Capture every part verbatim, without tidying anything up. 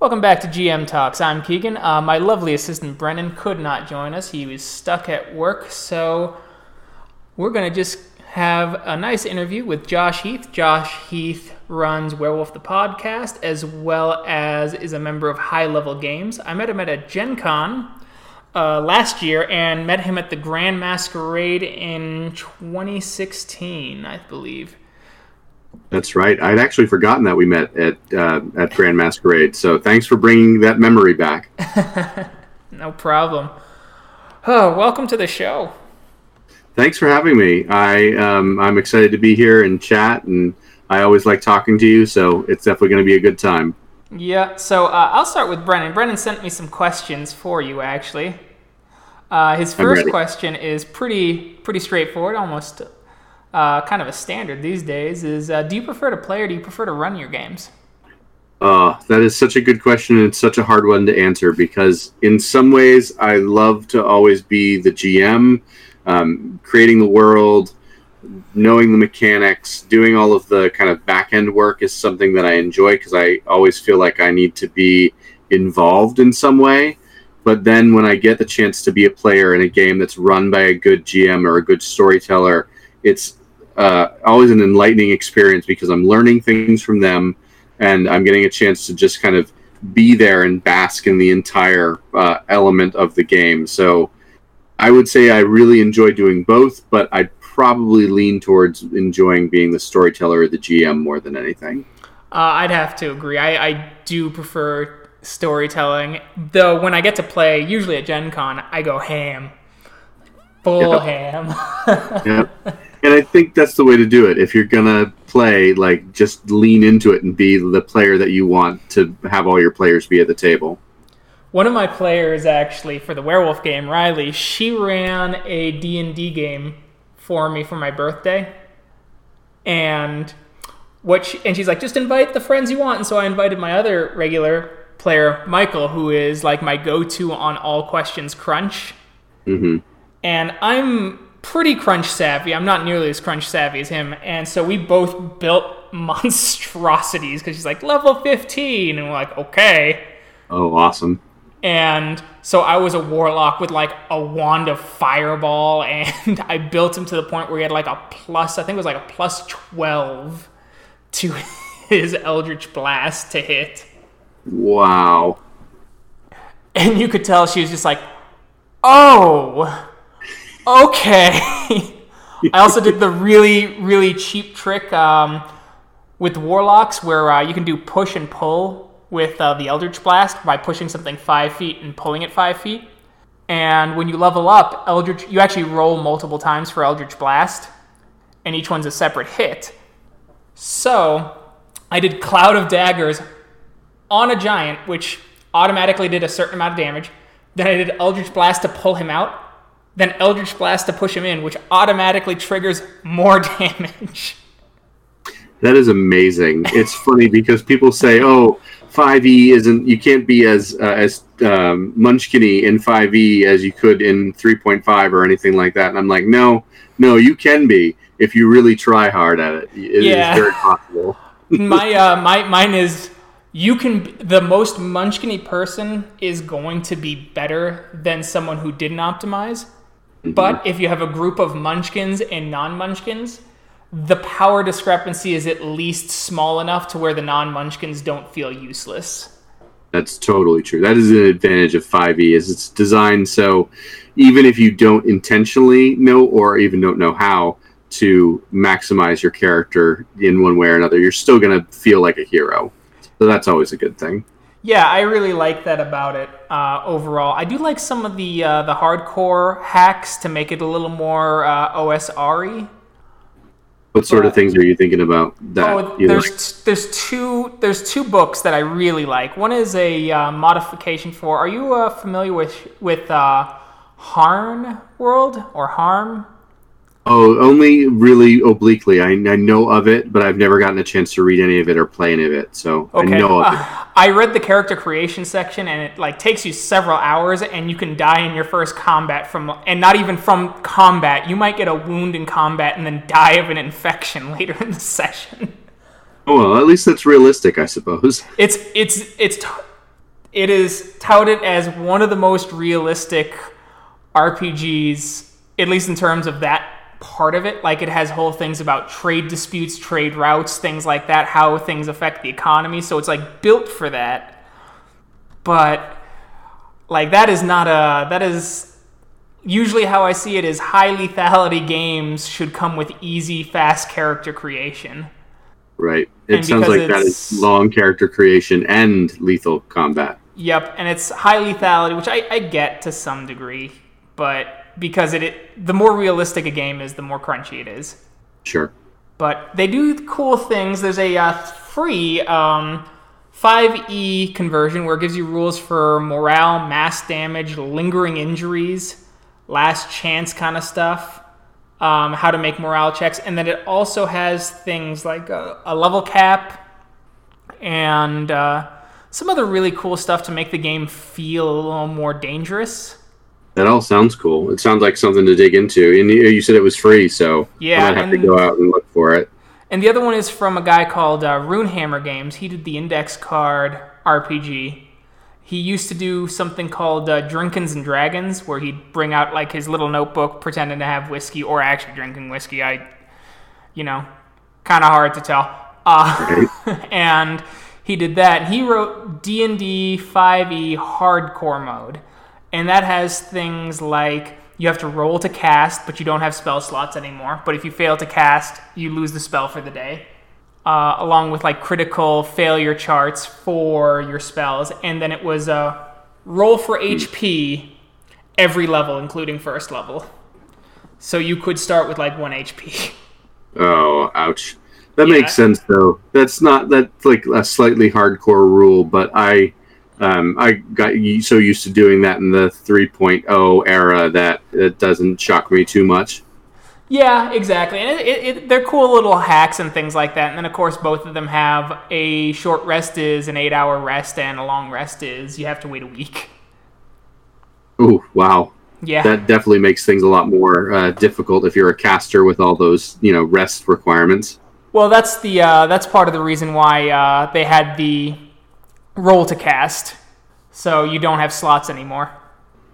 Welcome back to G M Talks. I'm Keegan. Uh, my lovely assistant Brennan could not join us. He was stuck at work, so we're going to just have a nice interview with Josh Heath. Josh Heath runs Werewolf the Podcast, as well as is a member of High Level Games. I met him at a Gen Con uh, last year and met him at the Grand Masquerade in twenty sixteen, I believe. That's right. I'd actually forgotten that we met at uh, at Grand Masquerade, so thanks for bringing that memory back. No problem. Oh, welcome to the show. Thanks for having me. I, um, I'm excited to be here and chat, and I always like talking to you, so it's definitely going to be a good time. Yeah, so uh, I'll start with Brennan. Brennan sent me some questions for you, actually. Uh, his first question is pretty pretty straightforward, almost Uh, kind of a standard these days, is uh, do you prefer to play or do you prefer to run your games? Uh, that is such a good question, and it's such a hard one to answer, because in some ways I love to always be the G M, um, creating the world, knowing the mechanics, doing all of the kind of back-end work is something that I enjoy, because I always feel like I need to be involved in some way. But then when I get the chance to be a player in a game that's run by a good G M or a good storyteller, it's uh, always an enlightening experience, because I'm learning things from them, and I'm getting a chance to just kind of be there and bask in the entire uh, element of the game. So I would say I really enjoy doing both, but I'd probably lean towards enjoying being the storyteller or the G M more than anything. Uh, I'd have to agree. I, I do prefer storytelling, though when I get to play, usually at Gen Con, I go ham. Full yep. ham. Yep. And I think that's the way to do it. If you're going to play, like, just lean into it and be the player that you want to have all your players be at the table. One of my players, actually, for the werewolf game, Riley, she ran a D and D game for me for my birthday. And what she, and she's like, just invite the friends you want. And so I invited my other regular player, Michael, who is, like, my go-to on all questions crunch. Mm-hmm. And I'm pretty crunch savvy. I'm not nearly as crunch savvy as him. And so we both built monstrosities, because she's like, level fifteen. And we're like, okay. Oh, awesome. And so I was a warlock with like a wand of fireball. And I built him to the point where he had like a plus, I think it was like a plus twelve to his Eldritch Blast to hit. Wow. And you could tell she was just like, oh, okay. I also did the really, really cheap trick um, with warlocks where uh, you can do push and pull with uh, the Eldritch Blast by pushing something five feet and pulling it five feet. And when you level up, Eldritch, you actually roll multiple times for Eldritch Blast, and each one's a separate hit. So I did Cloud of Daggers on a giant, which automatically did a certain amount of damage. Then I did Eldritch Blast to pull him out. Then Eldritch Blast to push him in, which automatically triggers more damage. That is amazing. It's funny because people say, "Oh, five E isn't. You can't be as uh, as um, munchkin-y in five E as you could in three point five or anything like that." And I'm like, "No, no, you can be if you really try hard at it. It yeah. is very possible." my uh, my mine is. You can, the most munchkin-y person is going to be better than someone who didn't optimize. Mm-hmm. But if you have a group of munchkins and non-munchkins, the power discrepancy is at least small enough to where the non-munchkins don't feel useless. That's totally true. That is an advantage of five E, is it's designed so even if you don't intentionally know or even don't know how to maximize your character in one way or another, you're still going to feel like a hero. So that's always a good thing. Yeah, I really like that about it uh, overall. I do like some of the uh, the hardcore hacks to make it a little more uh, O S R-y. What sort but, of things are you thinking about? That oh, there's there's two there's two books that I really like. One is a uh, modification for. Are you uh, familiar with with uh, Harn World or Harm? Oh, only really obliquely. I, I know of it, but I've never gotten a chance to read any of it or play any of it, so okay. I know of it. Uh, I read the character creation section, and it like takes you several hours, and you can die in your first combat from, and not even from combat. You might get a wound in combat and then die of an infection later in the session. Oh, well, at least that's realistic, I suppose. It's it's it's It is touted as one of the most realistic R P Gs, at least in terms of that part of it. Like, it has whole things about trade disputes, trade routes, things like that, how things affect the economy. So it's, like, built for that. But, like, that is not a... That is... Usually how I see it is high lethality games should come with easy, fast character creation. Right. It and sounds like that is long character creation and lethal combat. Yep, and it's high lethality, which I, I get to some degree, but because it, it the more realistic a game is, the more crunchy it is. Sure. But they do cool things. There's a uh, free um, five E conversion where it gives you rules for morale, mass damage, lingering injuries, last chance kind of stuff, um, how to make morale checks, and then it also has things like a, a level cap and uh, some other really cool stuff to make the game feel a little more dangerous. That all sounds cool. It sounds like something to dig into. And you said it was free, so yeah, I might have and, to go out and look for it. And the other one is from a guy called uh, Runehammer Games. He did the Index Card R P G. He used to do something called uh, Drinkins and Dragons, where he'd bring out like his little notebook, pretending to have whiskey or actually drinking whiskey. I, you know, kind of hard to tell. Uh, right. And he did that. He wrote D and D five E Hardcore Mode, and that has things like you have to roll to cast, but you don't have spell slots anymore. But if you fail to cast, you lose the spell for the day. Uh, along with like critical failure charts for your spells, and then it was a uh, roll for H P every level, including first level. So you could start with like one H P. Oh, ouch! That yeah. makes sense though. That's not that's like a slightly hardcore rule, but I um, I got so used to doing that in the three point oh era that it doesn't shock me too much. Yeah, exactly. And it, it, it, they're cool little hacks and things like that. And then, of course, both of them have a short rest is an eight-hour rest and a long rest is you have to wait a week. Ooh, wow. Yeah. That definitely makes things a lot more uh, difficult if you're a caster with all those, you know, rest requirements. Well, that's the uh, that's part of the reason why uh, they had the roll to cast. So you don't have slots anymore.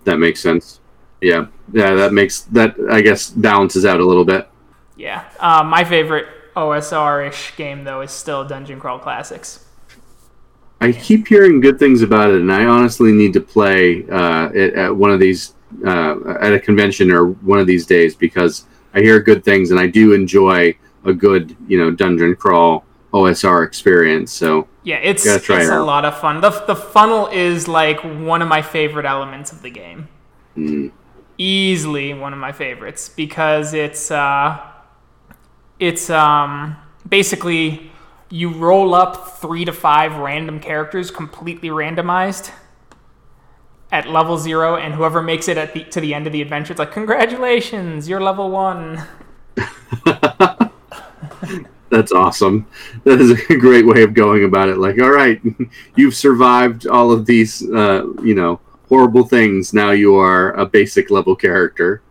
That makes sense. Yeah, yeah, that makes that I guess balances out a little bit. Yeah, uh, my favorite O S R-ish game though is still Dungeon Crawl Classics. I keep hearing good things about it, and I honestly need to play uh, it at one of these uh, at a convention or one of these days because I hear good things, and I do enjoy a good you know dungeon crawl O S R experience. So yeah, it's it's it a lot of fun. The the funnel is like one of my favorite elements of the game. Mm. Easily one of my favorites because it's uh, it's um, basically you roll up three to five random characters completely randomized at level zero, and whoever makes it at the to the end of the adventure, it's like congratulations, you're level one. That's awesome. That is a great way of going about it. Like, all right, you've survived all of these, uh, you know. horrible things. Now you are a basic level character.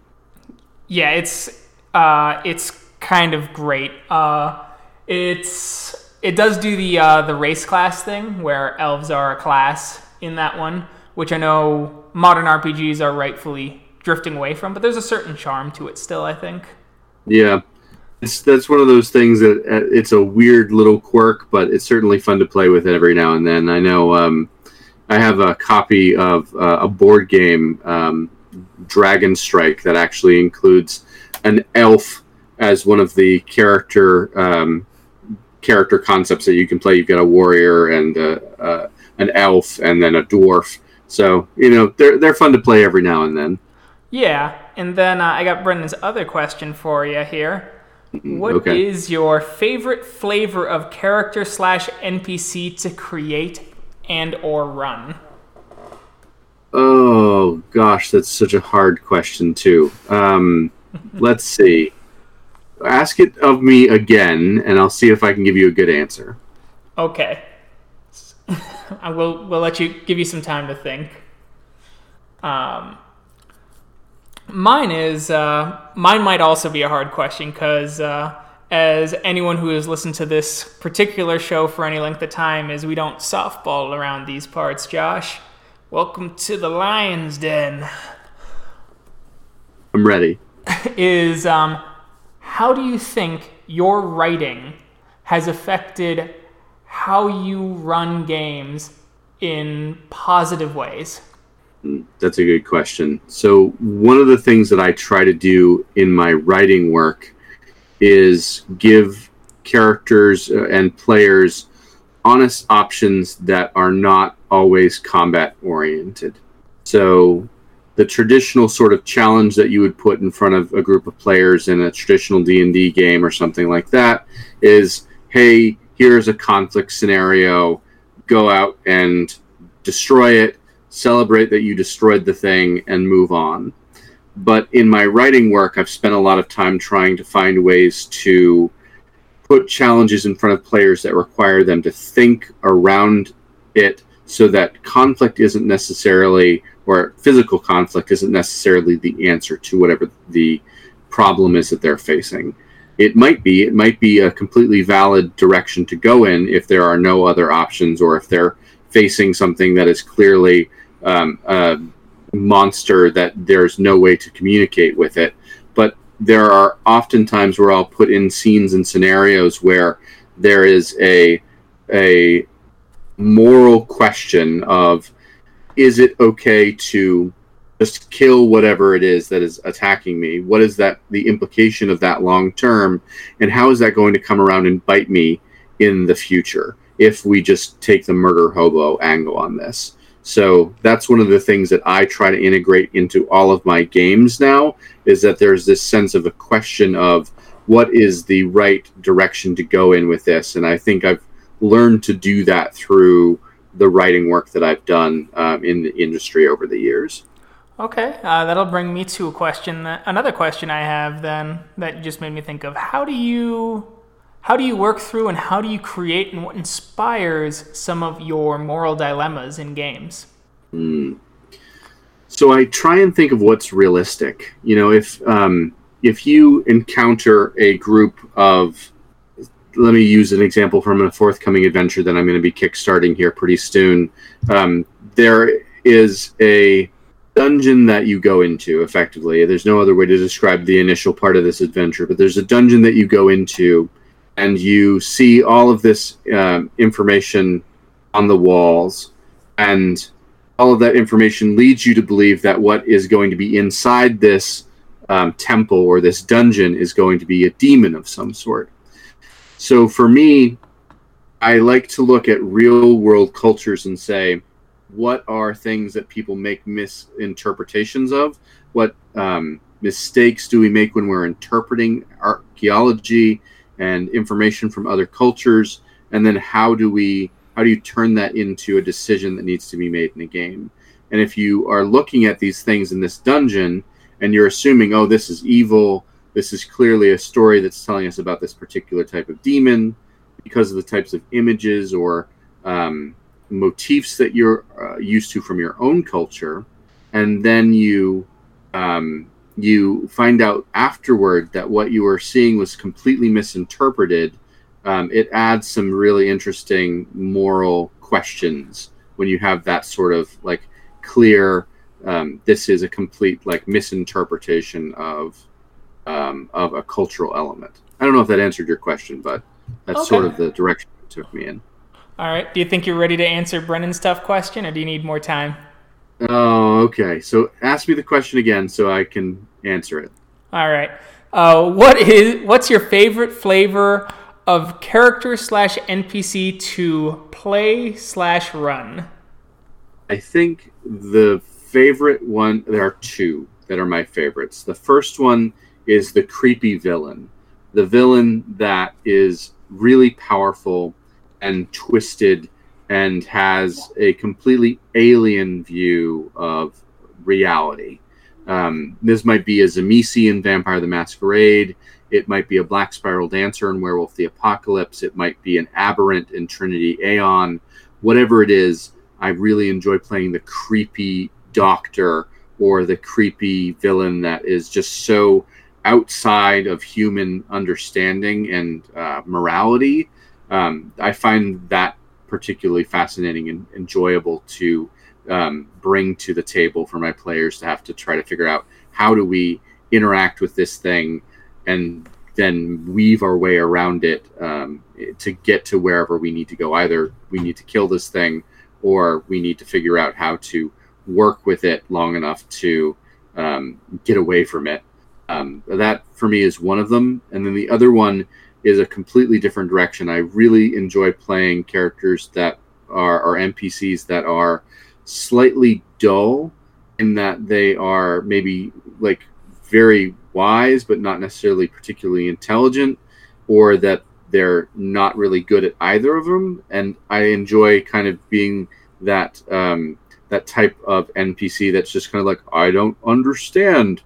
Yeah, it's uh, it's kind of great. Uh, it's it does do the uh, the race class thing where elves are a class in that one, which I know modern R P Gs are rightfully drifting away from. But there's a certain charm to it still, I think. Yeah, it's that's one of those things that it's a weird little quirk, but it's certainly fun to play with every now and then. I know. Um, I have a copy of uh, a board game, um, Dragon Strike, that actually includes an elf as one of the character um, character concepts that you can play. You've got a warrior and uh, uh, an elf, and then a dwarf. So you know they're they're fun to play every now and then. Yeah, and then uh, I got Brendan's other question for you here. What okay. is your favorite flavor of character slash N P C to create? And or run? Oh, gosh, that's such a hard question, too. Um, let's see. Ask it of me again, and I'll see if I can give you a good answer. Okay. I will we'll let you give you some time to think. Um, mine is... Uh, mine might also be a hard question, because... Uh, as anyone who has listened to this particular show for any length of time is we don't softball around these parts, Josh. Welcome to the Lion's Den. I'm ready. Is, um, how do you think your writing has affected how you run games in positive ways? That's a good question. So one of the things that I try to do in my writing work is give characters and players honest options that are not always combat-oriented. So the traditional sort of challenge that you would put in front of a group of players in a traditional D and D game or something like that is, hey, here's a conflict scenario, go out and destroy it, celebrate that you destroyed the thing, and move on. But in my writing work, I've spent a lot of time trying to find ways to put challenges in front of players that require them to think around it so that conflict isn't necessarily, or physical conflict isn't necessarily the answer to whatever the problem is that they're facing. It might be, it might be a completely valid direction to go in if there are no other options, or if they're facing something that is clearly um, a monster that there's no way to communicate with it. But there are oftentimes where I'll put in scenes and scenarios where there is a a moral question of, is it okay to just kill whatever it is that is attacking me? What is that, the implication of that long term, and how is that going to come around and bite me in the future if we just take the murder hobo angle on this? So that's one of the things that I try to integrate into all of my games now, is that there's this sense of a question of what is the right direction to go in with this. And I think I've learned to do that through the writing work that I've done um, in the industry over the years. Okay, uh, that'll bring me to a question, that, another question I have then that just made me think of. How do you... How do you work through and how do you create and what inspires some of your moral dilemmas in games? Mm. So I try and think of what's realistic. You know, if um, if you encounter a group of, let me use an example from a forthcoming adventure that I'm going to be kickstarting here pretty soon. Um, there is a dungeon that you go into, effectively. There's no other way to describe the initial part of this adventure, but there's a dungeon that you go into, and you see all of this uh, information on the walls, and all of that information leads you to believe that what is going to be inside this um, temple or this dungeon is going to be a demon of some sort. So for me, I like to look at real-world cultures and say, what are things that people make misinterpretations of? What um, mistakes do we make when we're interpreting archaeology and information from other cultures, and then how do we how do you turn that into a decision that needs to be made in a game? And if you are looking at these things in this dungeon and you're assuming, oh, this is evil, this is clearly a story that's telling us about this particular type of demon, because of the types of images or um, motifs that you're uh, used to from your own culture, and then you um, you find out afterward that what you were seeing was completely misinterpreted, um, it adds some really interesting moral questions when you have that sort of like clear, um, this is a complete like misinterpretation of um, of a cultural element. I don't know if that answered your question, but that's okay. Sort of the direction it took me in. All right. Do you think you're ready to answer Brennan's tough question, or do you need more time? Oh, okay. So ask me the question again so I can answer it. All right. Uh, what is what's your favorite flavor of character slash N P C to play slash run? I think the favorite one, there are two that are my favorites. The first one is the creepy villain. The villain that is really powerful and twisted and has a completely alien view of reality. Um, this might be a Zemisi in Vampire the Masquerade. It might be a Black Spiral Dancer in Werewolf the Apocalypse. It might be an Aberrant in Trinity Aeon. Whatever it is, I really enjoy playing the creepy doctor or the creepy villain that is just so outside of human understanding and uh, morality. Um, I find that particularly fascinating and enjoyable to um, bring to the table for my players to have to try to figure out how do we interact with this thing and then weave our way around it um, to get to wherever we need to go. Either we need to kill this thing or we need to figure out how to work with it long enough to um, get away from it. Um, that, for me, is one of them. And then the other one is a completely different direction. I really enjoy playing characters that are, are N P Cs that are slightly dull in that they are maybe like very wise, but not necessarily particularly intelligent, or that they're not really good at either of them. And I enjoy kind of being that um, that type of N P C that's just kind of like, I don't understand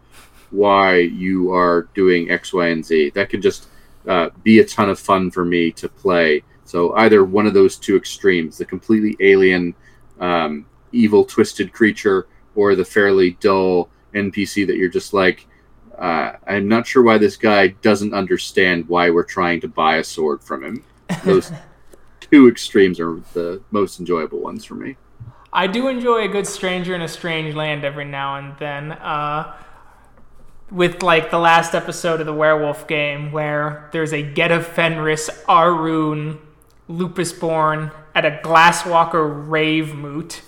why you are doing X, Y, and Z. That could just uh, be a ton of fun for me to play. So either one of those two extremes, the completely alien, um, evil, twisted creature, or the fairly dull N P C that you're just like, Uh, I'm not sure why this guy doesn't understand why we're trying to buy a sword from him. Those two extremes are the most enjoyable ones for me. I do enjoy a good stranger in a strange land every now and then. Uh, with like the last episode of the werewolf game where there's a Get of Fenris, Arun, Lupusborn at a Glasswalker rave moot.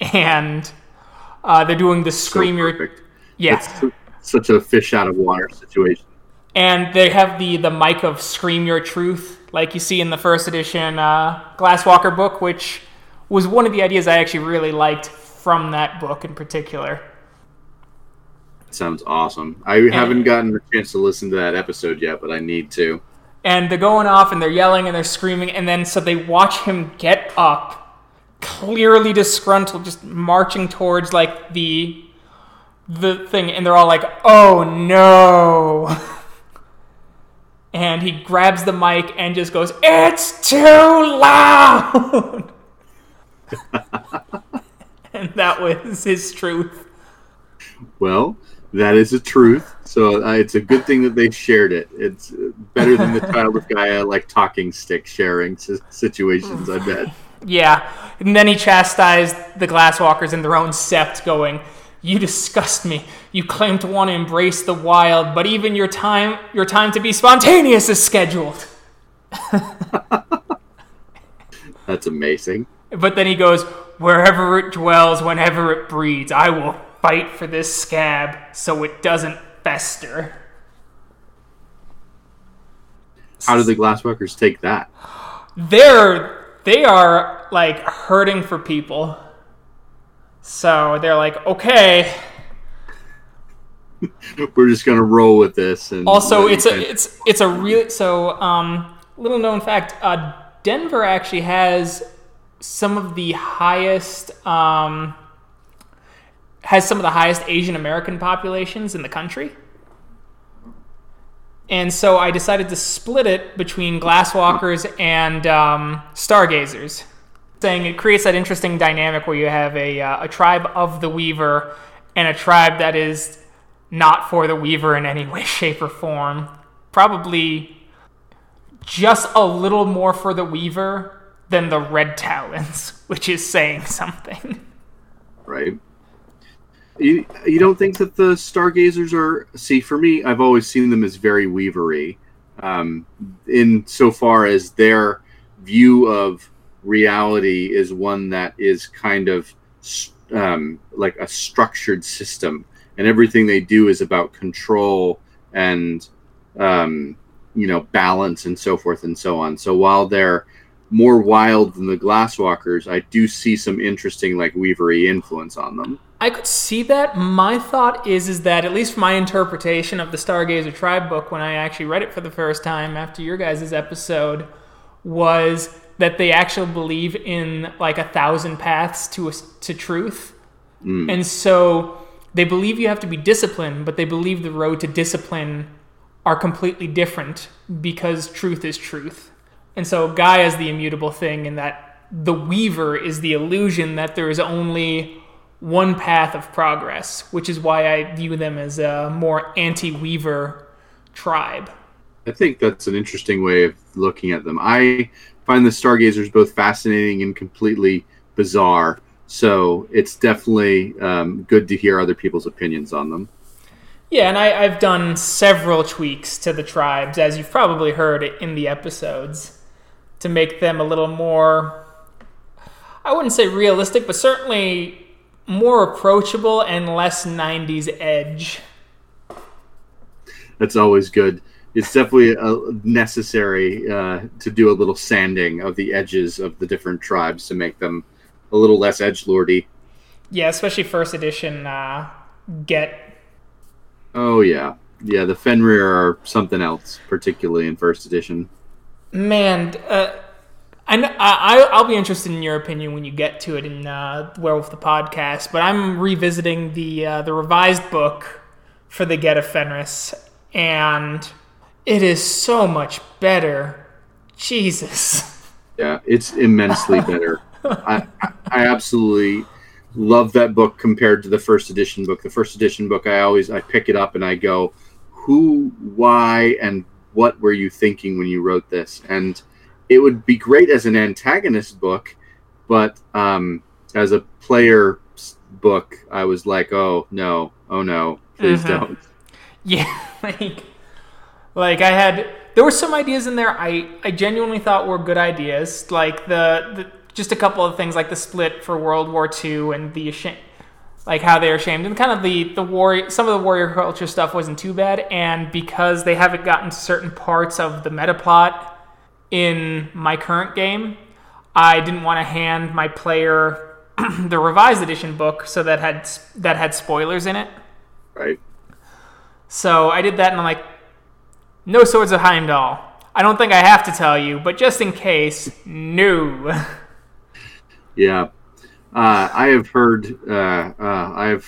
and uh, they're doing the Scream Your... So yeah. It's such a fish out of water situation. And they have the, the mic of Scream Your Truth, like you see in the first edition uh, Glasswalker book, which was one of the ideas I actually really liked from that book in particular. Sounds awesome. I and, haven't gotten a chance to listen to that episode yet, but I need to. And they're going off, and they're yelling, and they're screaming, and then so they watch him get up, clearly disgruntled, just marching towards like the... the thing, and they're all like, oh no. And he grabs the mic and just goes, it's too loud. And that was his truth. Well, that is a truth. So uh, it's a good thing that they shared it. It's better than the Child of Gaia, like talking stick sharing situations, I bet. Yeah. And then he chastised the Glasswalkers in their own sept, going, you disgust me. You claim to want to embrace the wild, but even your time your time to be spontaneous is scheduled. That's amazing. But then he goes, wherever it dwells, whenever it breeds, I will fight for this scab so it doesn't fester. How do the Glasswalkers take that? They're, they are, like, hurting for people. So they're like, okay, we're just gonna roll with this. And also, it's a it's it's a real so um, little known fact. Uh, Denver actually has some of the highest um, has some of the highest Asian American populations in the country, and so I decided to split it between Glasswalkers and um, Stargazers. Saying it creates that interesting dynamic where you have a uh, a tribe of the Weaver and a tribe that is not for the Weaver in any way, shape, or form. Probably just a little more for the Weaver than the Red Talons, which is saying something. Right. You you don't think that the Stargazers are... See, for me, I've always seen them as very Weavery, um, in so far as their view of reality is one that is kind of um, like a structured system, and everything they do is about control and um, you know, balance and so forth and so on. So while they're more wild than the Glasswalkers, I do see some interesting like Weavery influence on them. I could see that. My thought is is that, at least my interpretation of the Stargazer Tribe book when I actually read it for the first time after your guys' episode, was that they actually believe in like a thousand paths to a, to truth. Mm. And so they believe you have to be disciplined, but they believe the road to discipline are completely different because truth is truth. And so Gaia is the immutable thing, and that the Weaver is the illusion that there is only one path of progress, which is why I view them as a more anti-Weaver tribe. I think that's an interesting way of looking at them. I find the Stargazers both fascinating and completely bizarre, so it's definitely um, good to hear other people's opinions on them. Yeah, and I, I've done several tweaks to the tribes, as you've probably heard in the episodes, to make them a little more, I wouldn't say realistic, but certainly more approachable and less nineties edge. That's always good. It's definitely uh, necessary uh, to do a little sanding of the edges of the different tribes to make them a little less edgelordy. Yeah, especially first edition uh, get. Oh, yeah. Yeah, the Fenrir are something else, particularly in first edition. Man, uh, I know, I, I'll be interested in your opinion when you get to it in uh, Werewolf the Podcast, but I'm revisiting the uh, the revised book for the Get of Fenris, and it is so much better. Jesus. Yeah, it's immensely better. I, I absolutely love that book compared to the first edition book. The first edition book, I always I pick it up and I go, who, why, and what were you thinking when you wrote this? And it would be great as an antagonist book, but um, as a player book, I was like, oh, no, oh, no, please uh-huh. don't. Yeah, like... Like, I had... There were some ideas in there I, I genuinely thought were good ideas. Like, the, the... Just a couple of things, like the split for World War Two and the... Like, how they're ashamed. And kind of the, the war... Some of the warrior culture stuff wasn't too bad. And because they haven't gotten to certain parts of the meta plot in my current game, I didn't want to hand my player the revised edition book so that had that had spoilers in it. Right. So I did that, and I'm like... No Swords of Heimdall. I don't think I have to tell you, but just in case, no. Yeah, uh, I have heard uh, uh, I have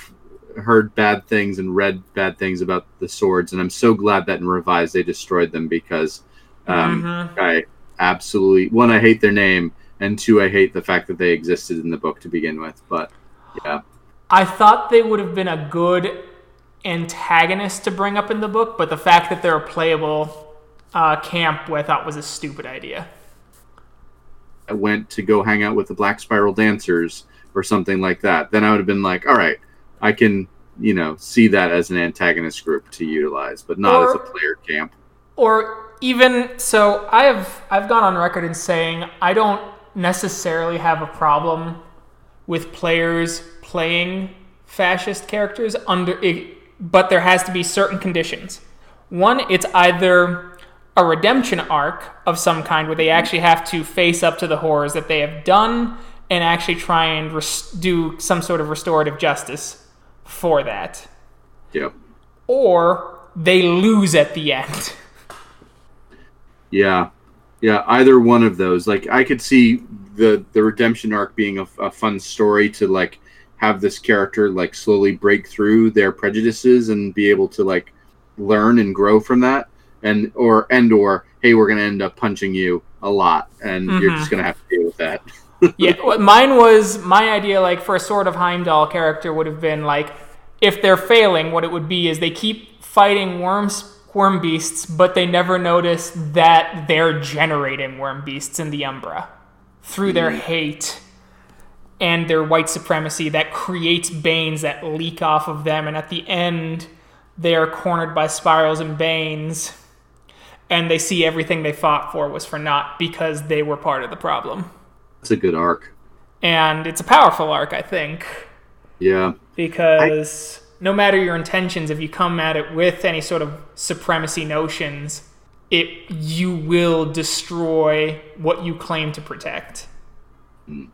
heard bad things and read bad things about the swords, and I'm so glad that in Revised they destroyed them because um, mm-hmm. I absolutely one I hate their name, and two I hate the fact that they existed in the book to begin with. But yeah, I thought they would have been a good antagonist to bring up in the book, but the fact that they're a playable uh, camp I thought was a stupid idea. I went to go hang out with the Black Spiral Dancers or something like that. Then I would have been like, all right, I can, you know, see that as an antagonist group to utilize, but not or, as a player camp. Or even, so I have, I've gone on record in saying I don't necessarily have a problem with players playing fascist characters under it, but there has to be certain conditions. One, it's either a redemption arc of some kind where they actually have to face up to the horrors that they have done and actually try and res- do some sort of restorative justice for that. Yep. Or they lose at the end. Yeah. Yeah, either one of those. Like, I could see the, the redemption arc being a, a fun story to, like, have this character like slowly break through their prejudices and be able to like learn and grow from that, and or and or hey, we're gonna end up punching you a lot, and mm-hmm. you're just gonna have to deal with that. Yeah, well, mine was my idea. Like for a Sword of Heimdall character would have been like, if they're failing, what it would be is they keep fighting worms, worm beasts, but they never notice that they're generating worm beasts in the Umbra through their mm. hate and their white supremacy that creates banes that leak off of them. And at the end, they are cornered by spirals and banes. And they see everything they fought for was for naught because they were part of the problem. That's a good arc. And it's a powerful arc, I think. Yeah. Because I... no matter your intentions, if you come at it with any sort of supremacy notions, it you will destroy what you claim to protect. Mm.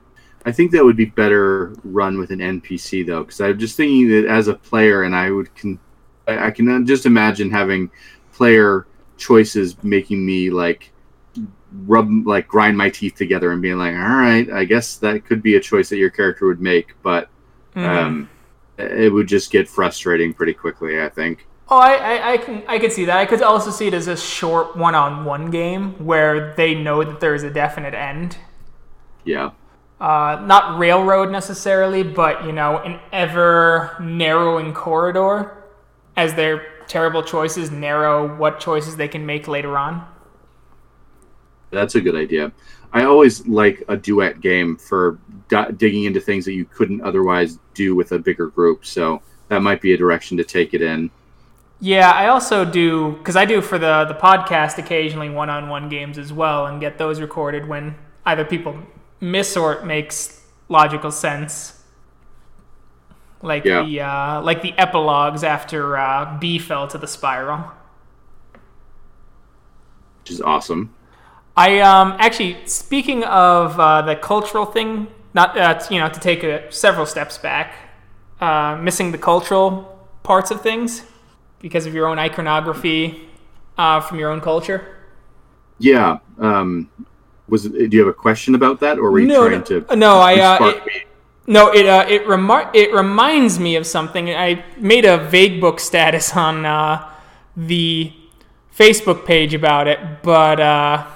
I think that would be better run with an N P C though, because I'm just thinking that as a player, and I would can, I can just imagine having player choices making me like rub, like grind my teeth together and being like, all right, I guess that could be a choice that your character would make, but mm-hmm. um, it would just get frustrating pretty quickly, I think. Oh, I, I, I can I can see that. I could also see it as a short one-on-one game where they know that there is a definite end. Yeah. uh, not railroad necessarily, but, you know, an ever narrowing corridor as their terrible choices narrow what choices they can make later on. That's a good idea. I always like a duet game for d- digging into things that you couldn't otherwise do with a bigger group, so that might be a direction to take it in. Yeah, I also do, because I do for the, the podcast occasionally one-on-one games as well, and get those recorded when either people miss or it makes logical sense. Like, yeah. the, uh, like the epilogues after uh, B fell to the spiral. Which is awesome. I um, actually, speaking of uh, the cultural thing, not uh, t- you know, to take a, several steps back, uh, missing the cultural parts of things. Because of your own iconography uh, from your own culture? Yeah. Um, was do you have a question about that, or were you no, trying no, to? No, I. Uh, it, me? No, it uh, it remar- it reminds me of something. I made a vague book status on uh, the Facebook page about it, but uh,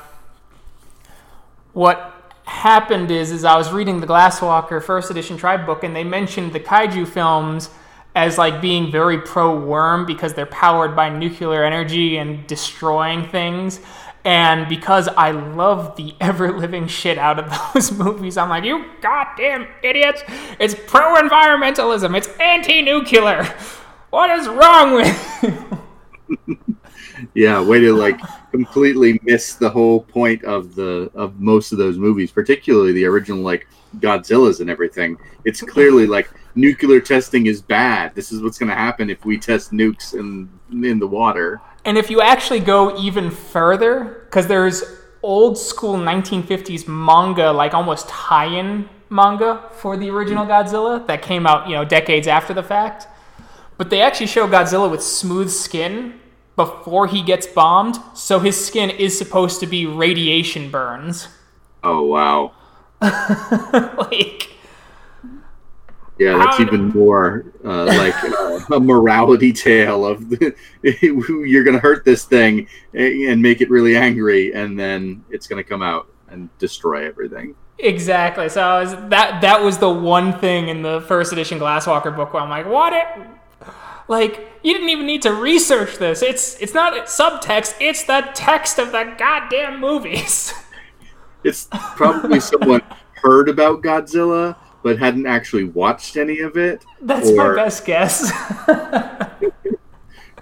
what happened is is I was reading the Glasswalker First Edition Tribe book, and they mentioned the kaiju films as like being very pro-worm because they're powered by nuclear energy and destroying things. And because I love the ever-living shit out of those movies, I'm like, you goddamn idiots! It's pro-environmentalism! It's anti-nuclear! What is wrong with you? Yeah, way to like completely miss the whole point of the of most of those movies, particularly the original like Godzilla's and everything. It's clearly like nuclear testing is bad. This is what's going to happen if we test nukes in in the water. And if you actually go even further, because there's old school nineteen fifties manga, like almost tie-in manga for the original Godzilla that came out, you know, decades after the fact. But they actually show Godzilla with smooth skin before he gets bombed, so his skin is supposed to be radiation burns. Oh, wow. Like... Yeah, that's even more uh, like uh, a morality tale of the, you're going to hurt this thing and make it really angry, and then it's going to come out and destroy everything. Exactly. So I was, that that was the one thing in the first edition Glasswalker book where I'm like, what? It, like, you didn't even need to research this. It's it's not subtext. It's the text of the goddamn movies. It's probably someone heard about Godzilla but hadn't actually watched any of it. That's or... my best guess.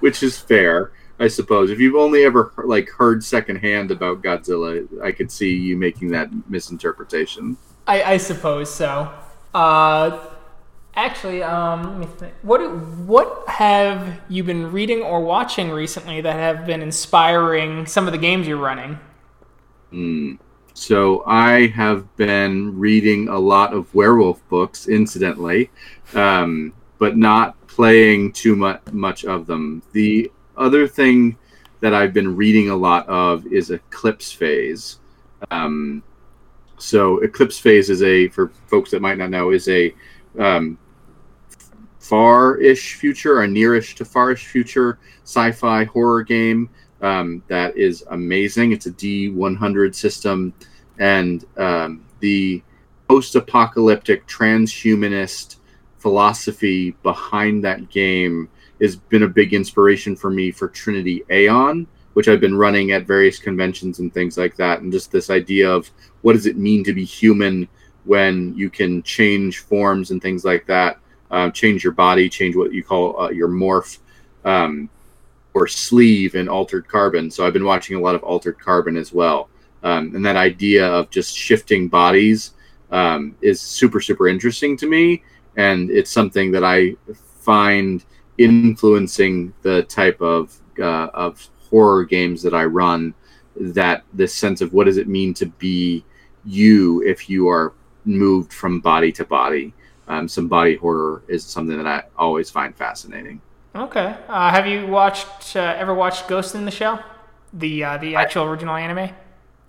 Which is fair, I suppose. If you've only ever like heard secondhand about Godzilla, I could see you making that misinterpretation. I, I suppose so. Uh, actually, um, let me think. What what have you been reading or watching recently that have been inspiring some of the games you're running? Hmm. So I have been reading a lot of werewolf books, incidentally, um, but not playing too much, much of them. The other thing that I've been reading a lot of is Eclipse Phase. Um, so Eclipse Phase is a, for folks that might not know, is a um, far-ish future or near-ish to far-ish future sci-fi horror game. Um, that is amazing. It's a D one hundred system, and um, the post-apocalyptic transhumanist philosophy behind that game has been a big inspiration for me for Trinity Aeon, which I've been running at various conventions and things like that, and just this idea of what does it mean to be human when you can change forms and things like that, uh, change your body, change what you call uh, your morph, um, or sleeve in Altered Carbon. So I've been watching a lot of Altered Carbon as well. Um, and that idea of just shifting bodies um, is super, super interesting to me. And it's something that I find influencing the type of uh, of horror games that I run, that this sense of what does it mean to be you if you are moved from body to body. Um, some body horror is something that I always find fascinating. Okay. Uh, have you watched uh, ever watched Ghost in the Shell, the uh, the actual I, original anime?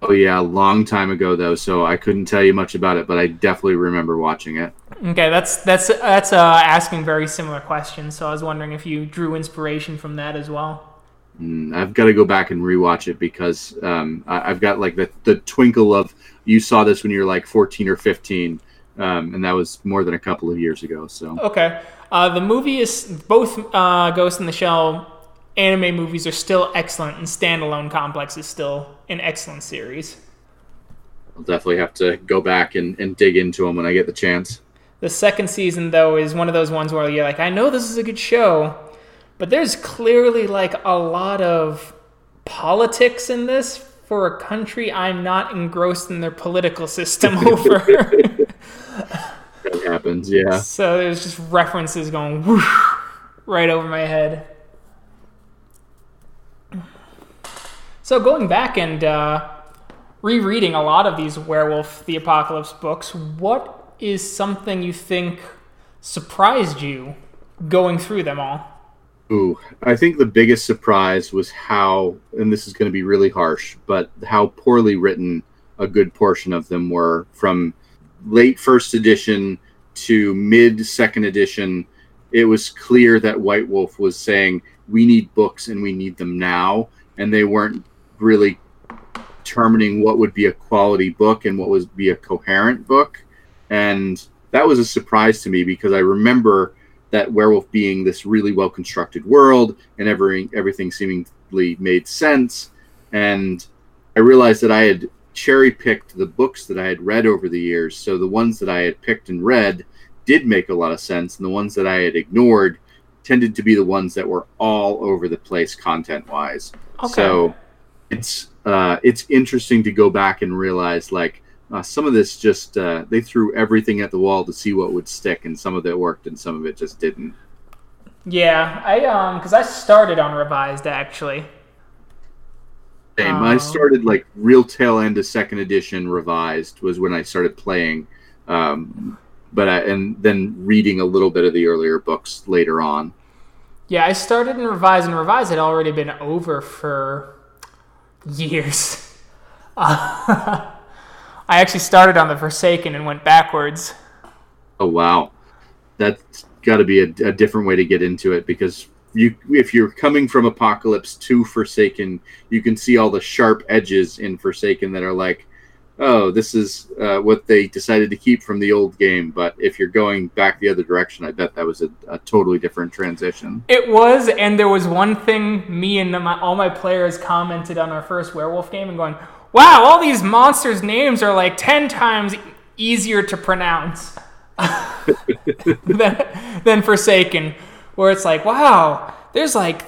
Oh yeah, a long time ago though, so I couldn't tell you much about it, but I definitely remember watching it. Okay, that's that's that's uh, asking very similar questions. So I was wondering if you drew inspiration from that as well. Mm, I've got to go back and rewatch it because um, I, I've got like the the twinkle of you saw this when you were like fourteen or fifteen. Um, and that was more than a couple of years ago. So okay. Uh, the movie is... Both uh, Ghost in the Shell anime movies are still excellent, and Standalone Complex is still an excellent series. I'll definitely have to go back and, and dig into them when I get the chance. The second season, though, is one of those ones where you're like, I know this is a good show, but there's clearly like a lot of politics in this for a country I'm not engrossed in their political system over. That happens, yeah. So there's just references going whoosh, right over my head. So going back and uh, rereading a lot of these Werewolf the Apocalypse books, what is something you think surprised you going through them all? Ooh, I think the biggest surprise was how, and this is going to be really harsh, but how poorly written a good portion of them were, from late first edition to mid second edition. It was clear that White Wolf was saying, we need books and we need them now. And they weren't really determining what would be a quality book and what would be a coherent book. And that was a surprise to me, because I remember that Werewolf being this really well-constructed world and every, everything seemingly made sense. And I realized that I had cherry-picked the books that I had read over the years. So the ones that I had picked and read did make a lot of sense, and the ones that I had ignored tended to be the ones that were all over the place content-wise. Okay. So it's uh, it's interesting to go back and realize, like, Uh, some of this just, uh, they threw everything at the wall to see what would stick, and some of it worked and some of it just didn't. Yeah, I um, because I started on Revised, actually. Same. Um, I started, like, real tail end of second edition Revised was when I started playing, um, but I, and then reading a little bit of the earlier books later on. Yeah, I started in Revised, and Revised had already been over for years. Uh, I actually started on the Forsaken and went backwards. Oh, wow. That's got to be a, a different way to get into it, because you, if you're coming from Apocalypse to Forsaken, you can see all the sharp edges in Forsaken that are like, oh, this is uh, what they decided to keep from the old game. But if you're going back the other direction, I bet that was a, a totally different transition. It was, and there was one thing me and my, all my players commented on our first Werewolf game and going, wow, all these monsters' names are like ten times easier to pronounce than, than Forsaken, where it's like, wow, there's like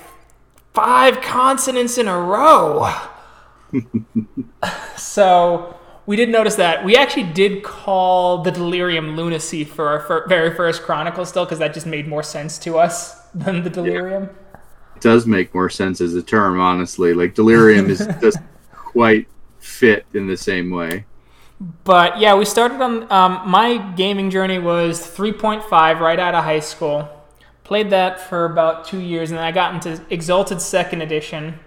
five consonants in a row. So we did notice that. We actually did call the delirium lunacy for our fir- very first chronicle still, because that just made more sense to us than the delirium. Yeah. It does make more sense as a term, honestly. Like, delirium is just quite... fit in the same way. But yeah, we started on um my gaming journey was three point five right out of high school. Played that for about two years, and then I got into Exalted second edition,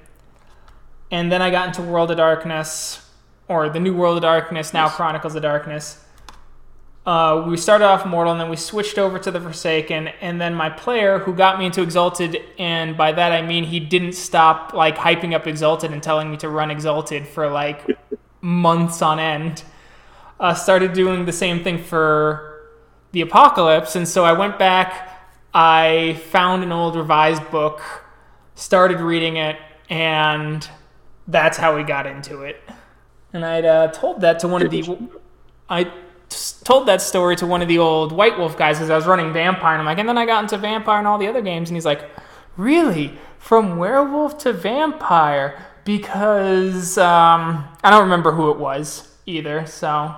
and then I got into World of Darkness, or the new World of Darkness, now Chronicles of Darkness. Uh we started off Mortal, and then we switched over to the Forsaken, and then my player who got me into Exalted, and by that I mean he didn't stop like hyping up Exalted and telling me to run Exalted for like months on end, uh started doing the same thing for the Apocalypse. And so I went back, I found an old Revised book, started reading it, and that's how we got into it. And I'd uh, told that to one of the I told that story to one of the old White Wolf guys, because I was running Vampire, and I'm like, and then I got into Vampire and all the other games, and he's like, really? From Werewolf to Vampire? Because um, I don't remember who it was either, so,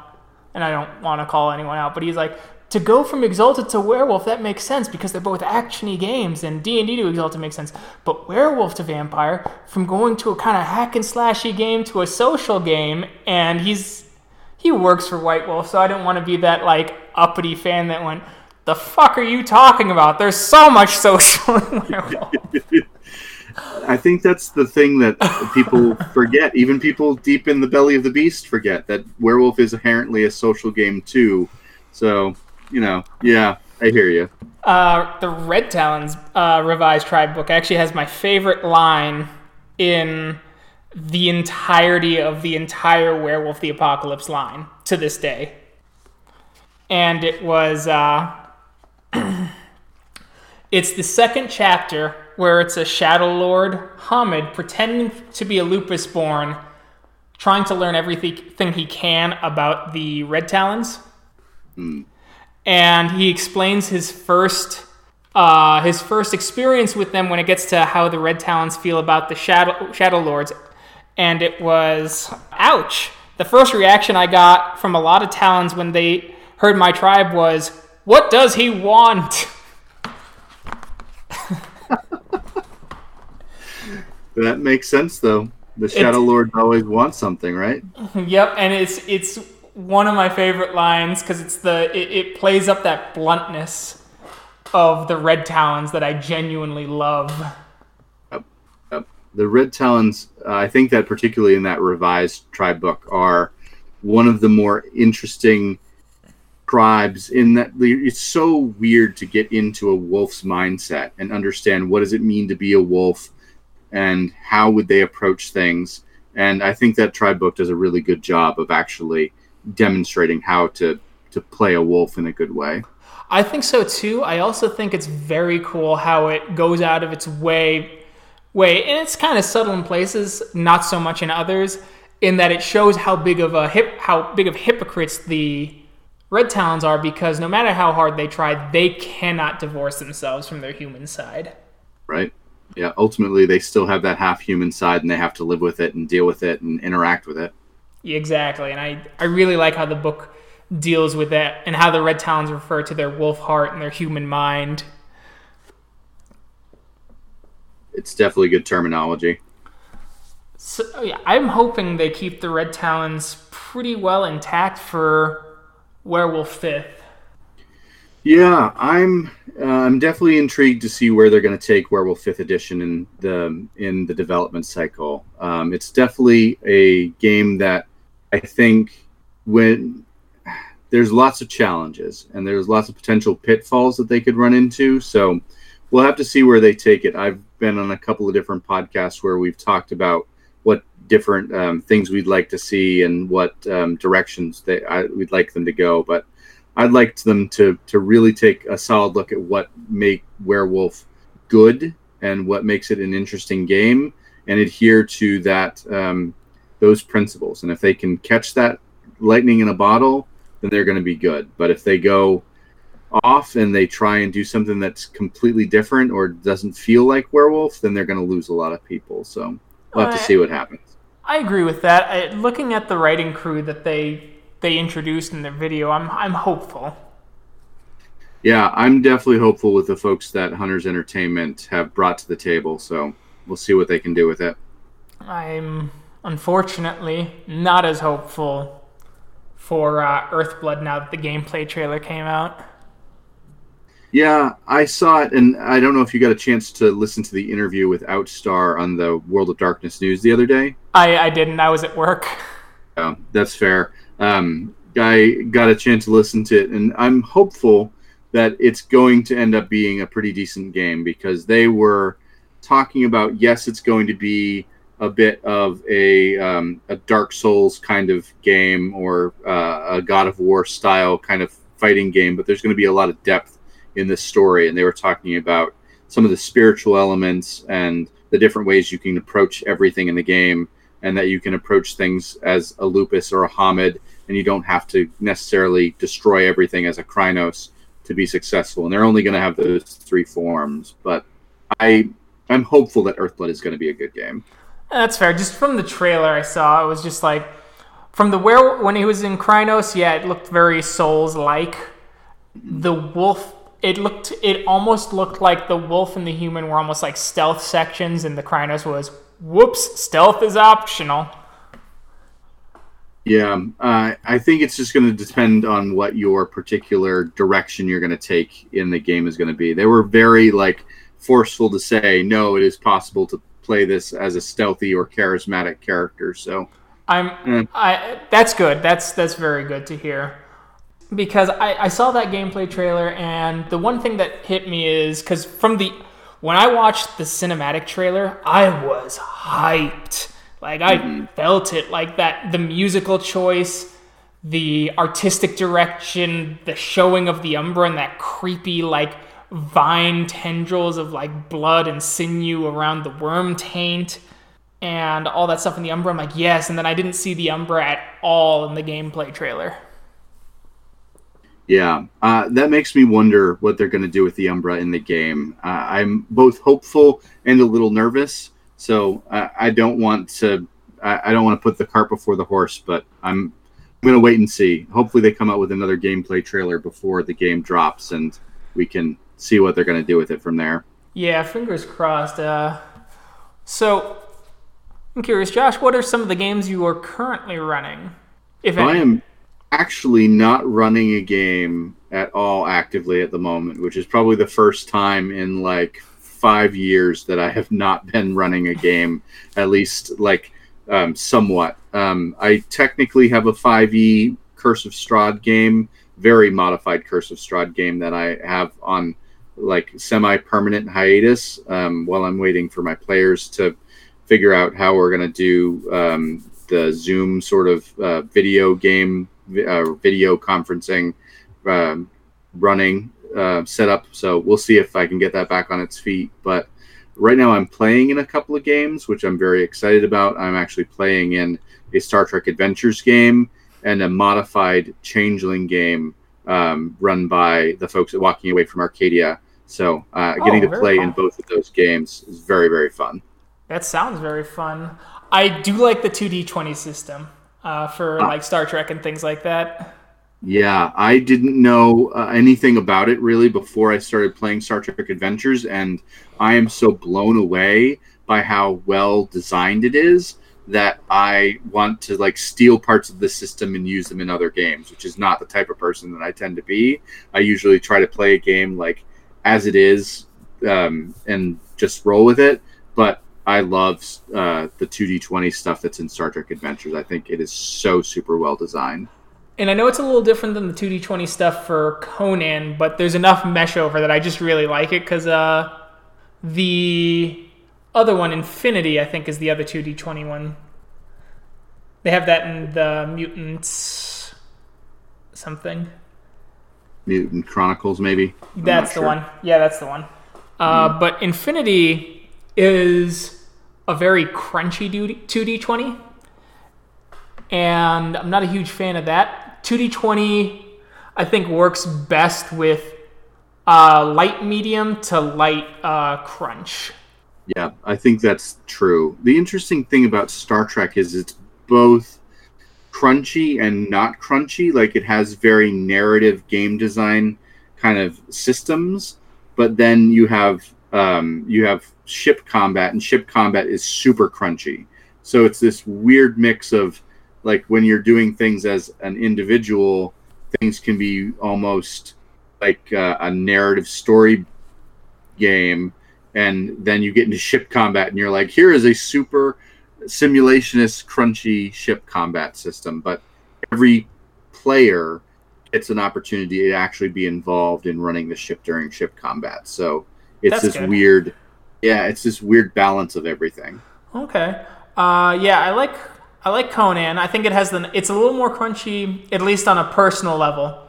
and I don't want to call anyone out, but he's like, to go from Exalted to Werewolf, that makes sense, because they're both action-y games, and D and D to Exalted makes sense, but Werewolf to Vampire, from going to a kind of hack-and-slashy game to a social game, and he's He works for White Wolf, so I didn't want to be that, like, uppity fan that went, the fuck are you talking about? There's so much social in Werewolf. I think that's the thing that people forget. Even people deep in the belly of the beast forget that Werewolf is inherently a social game, too. So, you know, yeah, I hear you. Uh, the Red Talons uh, Revised Tribe book actually has my favorite line in the entirety of the entire Werewolf the Apocalypse line to this day. and it was uh, it's the second chapter where it's a Shadow Lord Hamid pretending to be a Lupus Born, trying to learn everything he can about the Red Talons, mm. and he explains his first. Uh, his first experience with them when it gets to how the Red Talons feel about the Shadow, Shadow Lords. And it was, ouch! The first reaction I got from a lot of Talons when they heard my tribe was, what does he want? That makes sense, though. The Shadow it's, Lords always want something, right? Yep, and it's it's one of my favorite lines because it's the it, it plays up that bluntness of the Red Talons that I genuinely love. Yep, yep. The Red Talons, uh, I think that particularly in that revised tribe book, are one of the more interesting tribes in that it's so weird to get into a wolf's mindset and understand what does it mean to be a wolf and how would they approach things. And I think that tribe book does a really good job of actually demonstrating how to, to play a wolf in a good way. I think so too. I also think it's very cool how it goes out of its way, way, and it's kind of subtle in places, not so much in others. In that it shows how big of a hip, how big of hypocrites the Red Talons are, because no matter how hard they try, they cannot divorce themselves from their human side. Right. Yeah. Ultimately, they still have that half-human side, and they have to live with it and deal with it and interact with it. Exactly. And I, I really like how the book deals with that and how the Red Talons refer to their wolf heart and their human mind. It's definitely good terminology. So yeah, I'm hoping they keep the Red Talons pretty well intact for Werewolf Fifth. Yeah, I'm uh, I'm definitely intrigued to see where they're going to take Werewolf Fifth Edition in the in the development cycle. Um, it's definitely a game that I think when there's lots of challenges and there's lots of potential pitfalls that they could run into. So we'll have to see where they take it. I've been on a couple of different podcasts where we've talked about what different um, things we'd like to see and what um, directions they, I, we'd like them to go. But I'd like them to, to really take a solid look at what make Werewolf good and what makes it an interesting game and adhere to that um, those principles. And if they can catch that lightning in a bottle, then they're going to be good. But if they go off and they try and do something that's completely different or doesn't feel like Werewolf, then they're going to lose a lot of people. So we'll have I, to see what happens. I agree with that. I, looking at the writing crew that they they introduced in their video, I'm I'm hopeful. Yeah, I'm definitely hopeful with the folks that Hunters Entertainment have brought to the table. So we'll see what they can do with it. I'm unfortunately not as hopeful for uh, Earthblood now that the gameplay trailer came out. Yeah, I saw it, and I don't know if you got a chance to listen to the interview with Outstar on the World of Darkness news the other day. I, I didn't. I was at work. Oh, that's fair. Um, I got a chance to listen to it, and I'm hopeful that it's going to end up being a pretty decent game because they were talking about, yes, it's going to be a bit of a um, a Dark Souls kind of game or uh, a God of War style kind of fighting game, but there's going to be a lot of depth in this story. And they were talking about some of the spiritual elements and the different ways you can approach everything in the game and that you can approach things as a Lupus or a Hamid, and you don't have to necessarily destroy everything as a Krynos to be successful. And they're only going to have those three forms. But I, I'm hopeful that Earthblood is going to be a good game. That's fair. Just from the trailer I saw, it was just like, from the where when he was in Krynos, yeah, it looked very Souls-like. The wolf, it looked, it almost looked like the wolf and the human were almost like stealth sections, and the Krynos was, whoops, stealth is optional. Yeah, uh, I think it's just going to depend on what your particular direction you're going to take in the game is going to be. They were very like forceful to say, no, it is possible to play this as a stealthy or charismatic character, so I'm eh. I that's good. That's that's very good to hear. Because I, I saw that gameplay trailer, and the one thing that hit me is because from the when I watched the cinematic trailer, I was hyped. Like I mm-hmm. felt it, like that the musical choice, the artistic direction, the showing of the Umbra, and that creepy, like, vine tendrils of, like, blood and sinew around the worm taint, and all that stuff in the Umbra. I'm like, yes, and then I didn't see the Umbra at all in the gameplay trailer. Yeah, uh, that makes me wonder what they're going to do with the Umbra in the game. Uh, I'm both hopeful and a little nervous, so uh, I don't want to. I, I don't want to put the cart before the horse, but I'm, I'm going to wait and see. Hopefully, they come out with another gameplay trailer before the game drops, and we can see what they're going to do with it from there. Yeah, fingers crossed. Uh, so, I'm curious, Josh, what are some of the games you are currently running? If any? I am actually not running a game at all actively at the moment, which is probably the first time in like five years that I have not been running a game, at least like um, somewhat. Um, I technically have a five E Curse of Strahd game, very modified Curse of Strahd game that I have on like semi-permanent hiatus um, while I'm waiting for my players to figure out how we're going to do um, the Zoom sort of uh, video game, uh, video conferencing uh, running uh, setup. So we'll see if I can get that back on its feet. But right now I'm playing in a couple of games, which I'm very excited about. I'm actually playing in a Star Trek Adventures game and a modified Changeling game um, run by the folks at Walking Away from Arcadia. So uh, oh, getting to play fun in both of those games is very, very fun. That sounds very fun. I do like the two D twenty system uh, for uh, like Star Trek and things like that. Yeah, I didn't know uh, anything about it really before I started playing Star Trek Adventures, and I am so blown away by how well designed it is that I want to like steal parts of the system and use them in other games, which is not the type of person that I tend to be. I usually try to play a game like as it is um, and just roll with it, but I love uh, the two D twenty stuff that's in Star Trek Adventures. I think it is so super well designed. And I know it's a little different than the two D twenty stuff for Conan, but there's enough mesh over that I just really like it, because uh, the other one, Infinity, I think is the other two D twenty one. They have that in the Mutants something. Mutant Chronicles, maybe? I'm that's the sure. one. Yeah, that's the one. Uh, mm. But Infinity is a very crunchy two D twenty, and I'm not a huge fan of that. two D twenty, I think, works best with uh, light medium to light uh, crunch. Yeah, I think that's true. The interesting thing about Star Trek is it's both crunchy and not crunchy. Like, it has very narrative game design kind of systems, but then you have um, you have ship combat, and ship combat is super crunchy. So it's this weird mix of like when you're doing things as an individual, things can be almost like uh, a narrative story game, and then you get into ship combat and you're like, here is a super simulationist crunchy ship combat system, but every player gets an opportunity to actually be involved in running the ship during ship combat. So it's That's this good. weird Yeah, it's this weird balance of everything. Okay. Uh, yeah, I like I like Conan. I think it has the it's a little more crunchy, at least on a personal level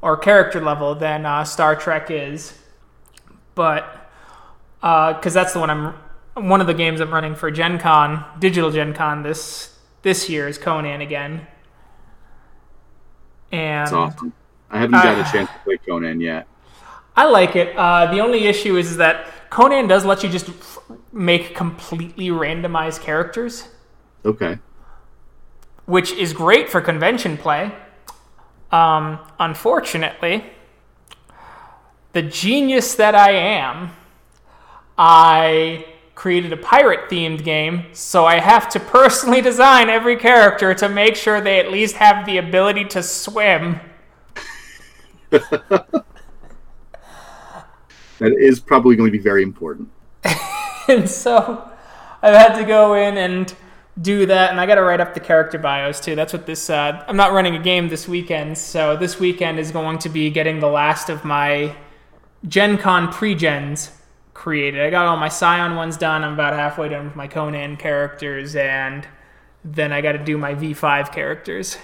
or character level, than uh, Star Trek is. But because uh, that's the one I'm one of the games I'm running for Gen Con, Digital Gen Con this this year is Conan again. And that's awesome. I haven't uh, got a chance to play Conan yet. I like it. Uh, the only issue is that Conan does let you just f- make completely randomized characters. Okay. Which is great for convention play. Um, unfortunately, the genius that I am, I created a pirate-themed game, so I have to personally design every character to make sure they at least have the ability to swim. That is probably going to be very important. And so I've had to go in and do that, and I got to write up the character bios too. That's what this, uh, I'm not running a game this weekend, so this weekend is going to be getting the last of my Gen Con pre-gens created. I got all my Scion ones done. I'm about halfway done with my Conan characters, and then I got to do my V five characters.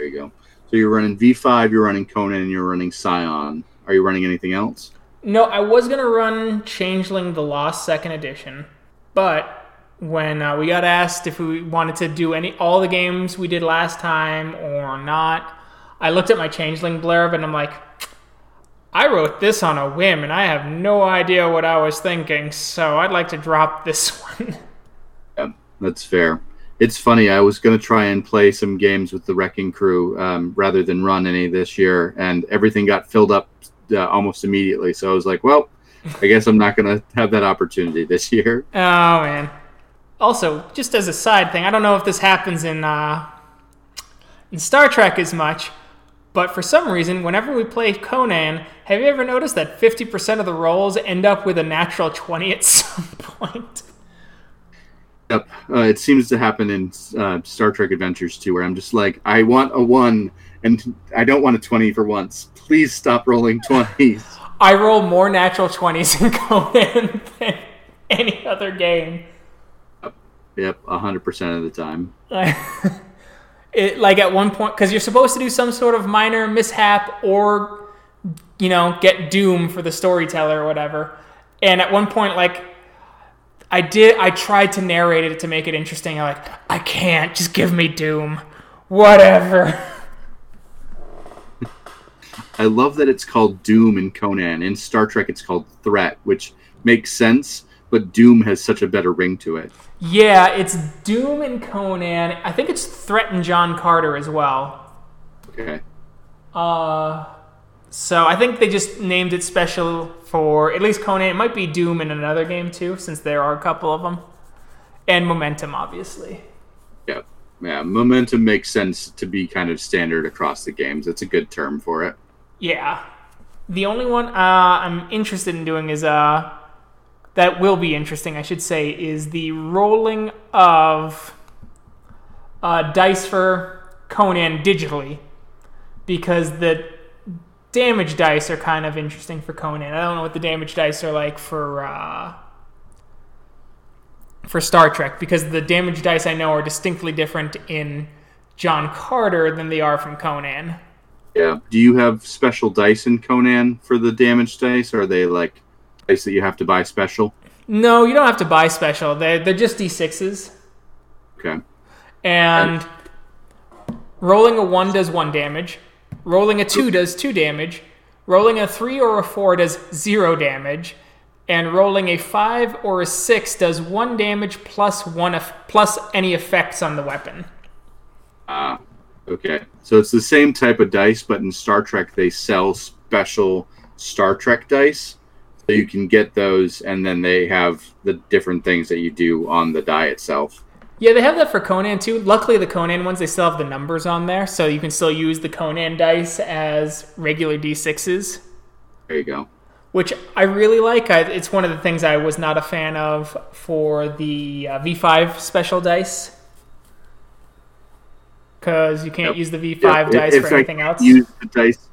There you go. So you're running V five, you're running Conan, and you're running Scion. Are you running anything else? No, I was going to run Changeling the Lost Second Edition, but when uh, we got asked if we wanted to do any all the games we did last time or not, I looked at my Changeling blurb and I'm like, I wrote this on a whim and I have no idea what I was thinking, so I'd like to drop this one. Yeah, that's fair. It's funny, I was going to try and play some games with the Wrecking Crew um, rather than run any this year, and everything got filled up uh, almost immediately. So I was like, well, I guess I'm not going to have that opportunity this year. Oh, man. Also, just as a side thing, I don't know if this happens in uh, in Star Trek as much, but for some reason, whenever we play Conan, have you ever noticed that fifty percent of the rolls end up with a natural twenty at some point? Yep. Uh, it seems to happen in uh, Star Trek Adventures, too, where I'm just like, I want a one, and I don't want a twenty for once. Please stop rolling twenties. I roll more natural twenties in Conan than any other game. Yep, one hundred percent of the time. it, like, at one point, because you're supposed to do some sort of minor mishap or, you know, get doom for the storyteller or whatever. And at one point, like, I did. I tried to narrate it to make it interesting. I'm like, I can't. Just give me doom. Whatever. I love that it's called Doom in Conan. In Star Trek, it's called Threat, which makes sense, but Doom has such a better ring to it. Yeah, it's Doom in Conan. I think it's Threat in John Carter as well. Okay. Uh, so I think they just named it special for at least Conan. It might be Doom in another game too, since there are a couple of them. And Momentum, obviously. Yeah, yeah. Momentum makes sense to be kind of standard across the games. That's a good term for it. Yeah. The only one uh, I'm interested in doing is, uh, that will be interesting, I should say, is the rolling of uh, dice for Conan digitally. Because the damage dice are kind of interesting for Conan. I don't know what the damage dice are like for uh, for Star Trek, because the damage dice I know are distinctly different in John Carter than they are from Conan. Yeah. Do you have special dice in Conan for the damage dice? Or are they like dice that you have to buy special? No, you don't have to buy special. They're, they're just D sixes. Okay. And, and rolling a one does one damage. Rolling a two does two damage. Rolling a three or a four does zero damage. And rolling a five or a six does one damage plus one ef- plus any effects on the weapon. Ah, uh, okay. So it's the same type of dice, but in Star Trek they sell special Star Trek dice. So you can get those, and then they have the different things that you do on the die itself. Yeah, they have that for Conan, too. Luckily, the Conan ones, they still have the numbers on there, so you can still use the Conan dice as regular D sixes. There you go. Which I really like. I, it's one of the things I was not a fan of for the uh, V five special dice. Because you can't yep. use the V five yep. dice if, for if anything I else. Use the dice,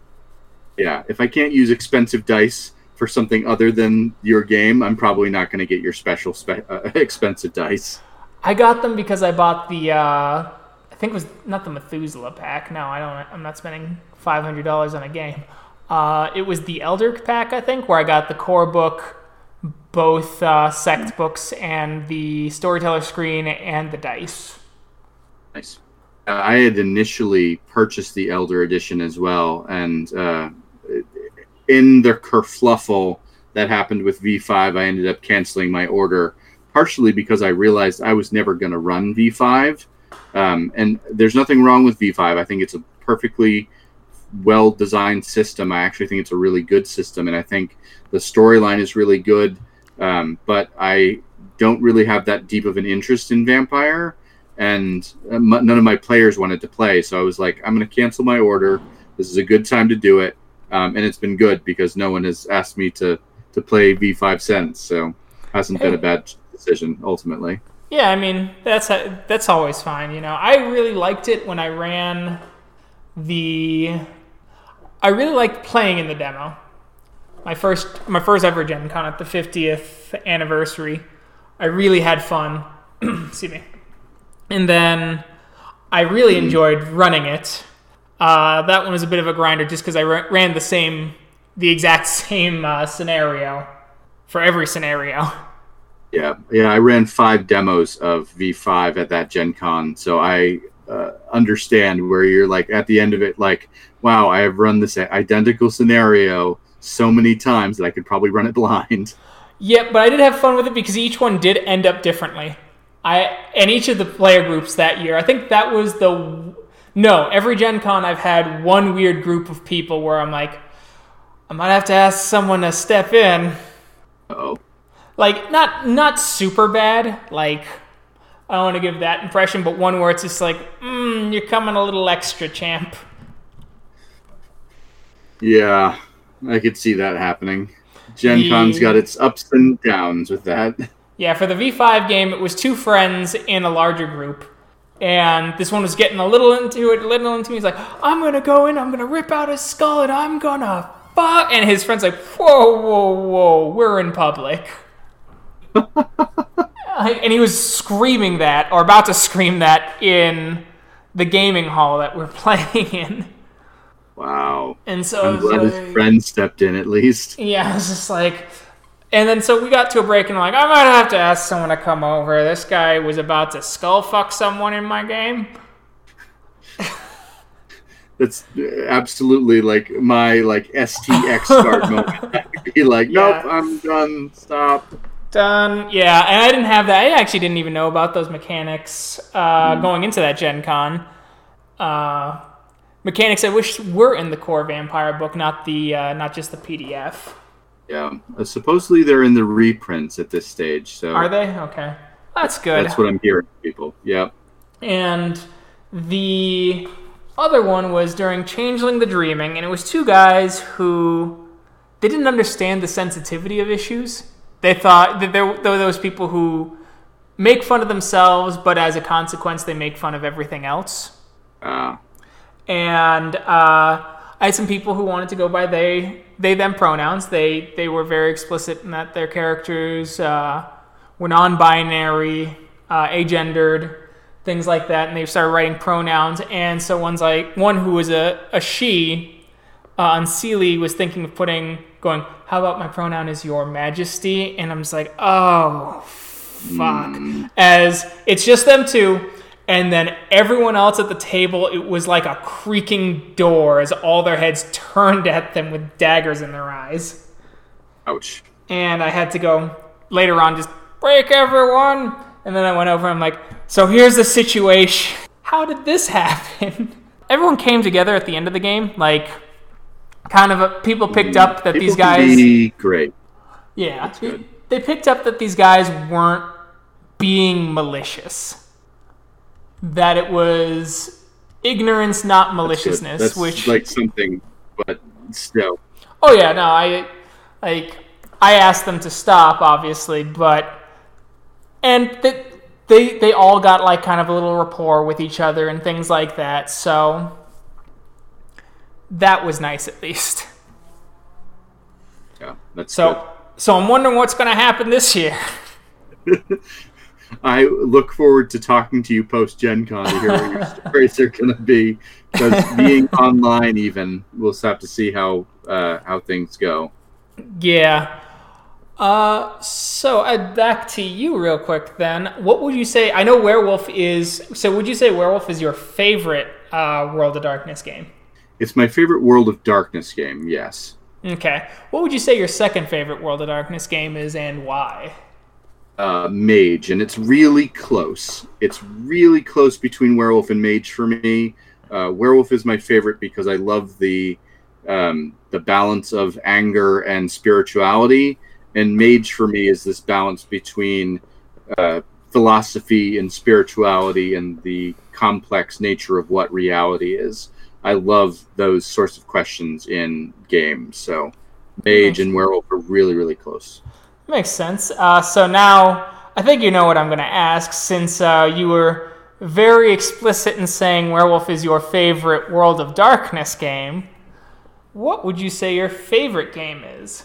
yeah, if I can't use expensive dice for something other than your game, I'm probably not going to get your special spe- uh, expensive dice. I got them because I bought the, uh, I think it was not the Methuselah pack. No, I don't. I'm not spending five hundred dollars on a game. Uh, it was the Elder pack, I think, where I got the core book, both uh, sect books, and the storyteller screen and the dice. Nice. Uh, I had initially purchased the Elder edition as well, and uh, in the kerfluffle that happened with V five, I ended up canceling my order. Partially because I realized I was never going to run V five. Um, and there's nothing wrong with V five. I think it's a perfectly well-designed system. I actually think it's a really good system. And I think the storyline is really good. Um, but I don't really have that deep of an interest in Vampire. And none of my players wanted to play. So I was like, I'm going to cancel my order. This is a good time to do it. Um, and it's been good because no one has asked me to, to play V five since. So hasn't been a bad decision ultimately. Yeah, I mean that's that's always fine, you know. I really liked it when I ran the. I really liked playing in the demo. My first, my first ever Gen Con at the fiftieth anniversary. I really had fun. Excuse me. And then I really mm-hmm. enjoyed running it. Uh, that one was a bit of a grinder just because I ran the same, the exact same uh, scenario for every scenario. Yeah, yeah. I ran five demos of V five at that Gen Con, so I uh, understand where you're like at the end of it, like, wow, I have run this identical scenario so many times that I could probably run it blind. Yeah, but I did have fun with it because each one did end up differently. I and each of the player groups that year, I think that was the... No, every Gen Con I've had one weird group of people where I'm like, I might have to ask someone to step in. Uh-oh. Like, not not super bad. Like, I don't want to give that impression, but one where it's just like, mm, you're coming a little extra, champ. Yeah, I could see that happening. Gen the... Con's got its ups and downs with that. Yeah, for the V five game, it was two friends in a larger group. And this one was getting a little into it, a little into me. He's like, I'm going to go in, I'm going to rip out his skull, and I'm going to fuck. And his friend's like, whoa, whoa, whoa, we're in public. And he was screaming that, or about to scream that, in the gaming hall that we're playing in. Wow. And so I'm glad like, his friend stepped in at least. Yeah, I was just like... And then so we got to a break and I'm like, I might have to ask someone to come over. This guy was about to skull fuck someone in my game. That's absolutely like my like S T X start moment. I'd be like, nope, yeah. I'm done. Stop. Done. Yeah, and I didn't have that. I actually didn't even know about those mechanics uh, mm. going into that Gen Con. Uh, mechanics I wish were in the core Vampire book, not the uh, not just the P D F. Yeah, uh, supposedly they're in the reprints at this stage. So are they? Okay, that's good. That's what I'm hearing, people. Yeah. And the other one was during Changeling the Dreaming, and it was two guys who they didn't understand the sensitivity of issues. They thought that there were those people who make fun of themselves, but as a consequence, they make fun of everything else. Ah. Uh. And uh, I had some people who wanted to go by they. They, them pronouns. They they were very explicit in that their characters uh, were non-binary, uh, agendered, things like that. And they started writing pronouns. And so one's like, one who was a, a she uh, on Sealy was thinking of putting, going, how about my pronoun is your majesty? And I'm just like, oh, fuck. Mm. As it's just them two. And then everyone else at the table, it was like a creaking door as all their heads turned at them with daggers in their eyes. Ouch. And I had to go later on, just break everyone. And then I went over, I'm like, so here's the situation. How did this happen? Everyone came together at the end of the game. Like, kind of a, people picked up that people these guys... People can be great. Yeah. They, they picked up that these guys weren't being malicious. That it was ignorance, not maliciousness. That's, That's which like something, but still. Oh yeah, no, I like I asked them to stop, obviously, but and they they, they all got like kind of a little rapport with each other and things like that. So that was nice, at least. Yeah, that's so. Good. So I'm wondering what's going to happen this year. I look forward to talking to you post-Gen Con to hear what your stories are going to be. Because being online even, we'll have to see how uh, how things go. Yeah. Uh, so uh, back to you real quick then. What would you say, I know Werewolf is, so would you say Werewolf is your favorite uh, World of Darkness game? It's my favorite World of Darkness game, yes. Okay. What would you say your second favorite World of Darkness game is and why? Uh, Mage, and it's really close. It's really close between Werewolf and Mage for me. Uh, Werewolf is my favorite because I love the um, the balance of anger and spirituality, and Mage for me is this balance between uh, philosophy and spirituality and the complex nature of what reality is. I love those sorts of questions in games, so Mage and Werewolf are really, really close. Makes sense. Uh, so now, I think you know what I'm going to ask, since uh, you were very explicit in saying Werewolf is your favorite World of Darkness game. What would you say your favorite game is?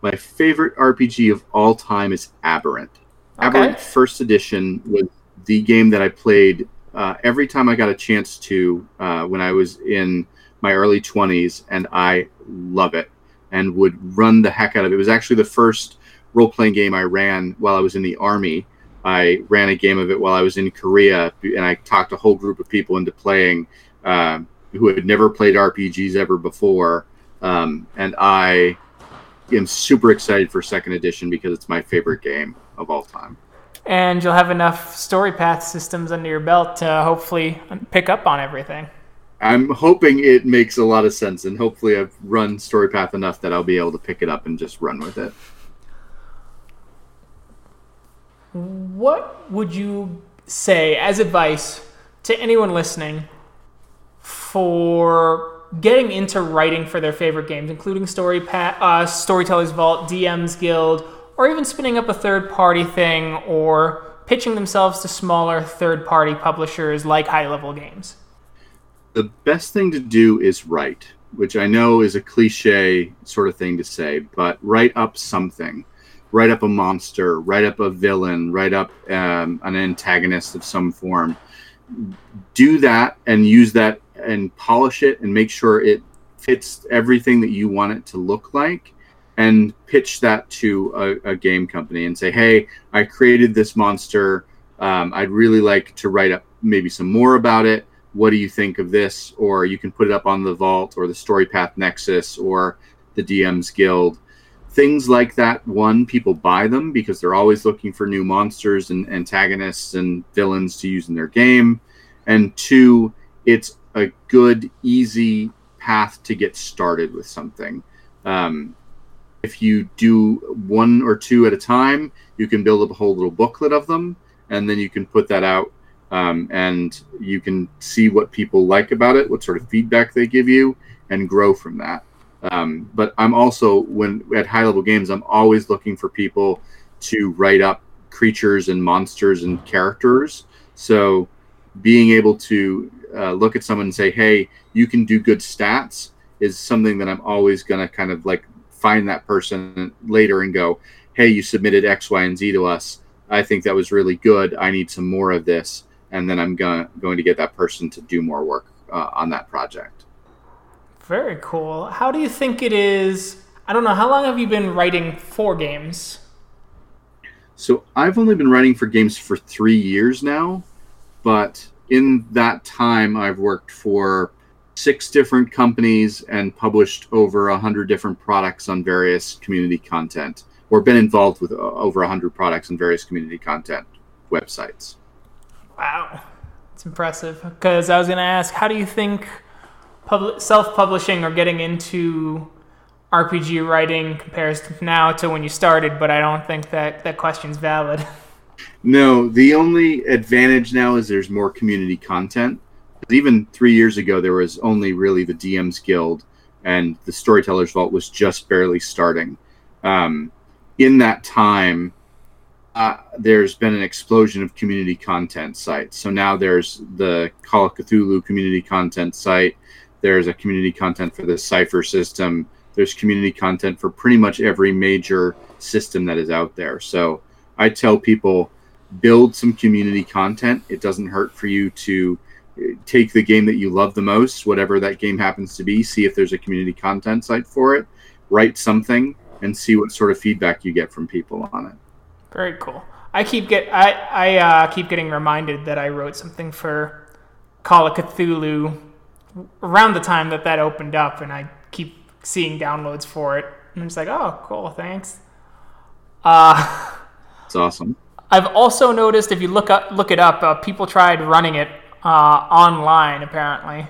My favorite R P G of all time is Aberrant. Okay. Aberrant First Edition was the game that I played uh, every time I got a chance to, uh, when I was in my early twenties, and I love it and would run the heck out of it. It was actually the first role-playing game I ran while I was in the Army. I ran a game of it while I was in Korea, and I talked a whole group of people into playing uh, who had never played R P Gs ever before. Um, and I am super excited for second edition because it's my favorite game of all time. And you'll have enough story path systems under your belt to hopefully pick up on everything. I'm hoping it makes a lot of sense, and hopefully I've run story path enough that I'll be able to pick it up and just run with it. What would you say as advice to anyone listening for getting into writing for their favorite games, including Story pa- uh, Storyteller's Vault, D M's Guild, or even spinning up a third-party thing or pitching themselves to smaller third-party publishers like High Level Games? The best thing to do is write, which I know is a cliche sort of thing to say, but write up something. Write up a monster, write up a villain, write up um, an antagonist of some form. Do that and use that and polish it and make sure it fits everything that you want it to look like, and pitch that to a, a game company and say, hey, I created this monster. Um, I'd really like to write up maybe some more about it. What do you think of this? Or you can put it up on the Vault or the Story Path Nexus or the D M's Guild. Things like that, one, people buy them because they're always looking for new monsters and antagonists and villains to use in their game. And two, it's a good, easy path to get started with something. Um, if you do one or two at a time, you can build up a whole little booklet of them, and then you can put that out, um, and you can see what people like about it, what sort of feedback they give you, and grow from that. Um, but I'm also, when at High Level Games, I'm always looking for people to write up creatures and monsters and characters. So being able to uh, look at someone and say, hey, you can do good stats is something that I'm always going to kind of like find that person later and go, hey, you submitted X, Y, and Z to us. I think that was really good. I need some more of this. And then I'm gonna, going to get that person to do more work uh, on that project. Very cool. How do you think it is? I don't know. How long have you been writing for games? So I've only been writing for games for three years now. But in that time, I've worked for six different companies and published over one hundred different products on various community content, or been involved with over one hundred products on various community content websites. Wow. That's impressive. Because I was going to ask, how do you think self-publishing or getting into R P G writing compares now to when you started, but I don't think that that question's valid. No, the only advantage now is there's more community content. Even three years ago, there was only really the D M's Guild, and the Storyteller's Vault was just barely starting. Um, in that time, uh, there's been an explosion of community content sites. So now there's the Call of Cthulhu community content site. There's a community content for the Cypher system. There's community content for pretty much every major system that is out there. So I tell people, build some community content. It doesn't hurt for you to take the game that you love the most, whatever that game happens to be, see if there's a community content site for it, write something, and see what sort of feedback you get from people on it. Very cool. I keep get I, I uh, keep getting reminded that I wrote something for Call of Cthulhu around the time that that opened up, and I keep seeing downloads for it, and I'm just like, oh, cool, thanks. Uh, it's awesome. I've also noticed, if you look up, look it up, uh, people tried running it uh, online, apparently.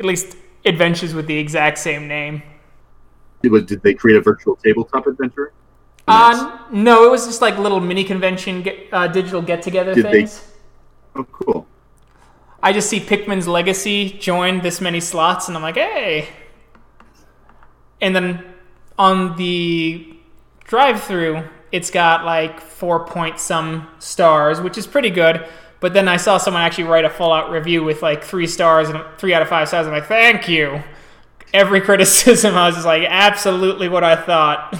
At least adventures with the exact same name. Did they create a virtual tabletop adventure? Uh, no, it was just like little mini convention, get, uh, digital get-together did things. They... Oh, cool. I just see Pikmin's Legacy joined this many slots, and I'm like, hey. And then on the drive-through, it's got like four point some stars, which is pretty good. But then I saw someone actually write a full-out review with like three stars and three out of five stars. I'm like, thank you. Every criticism, I was just like, absolutely what I thought.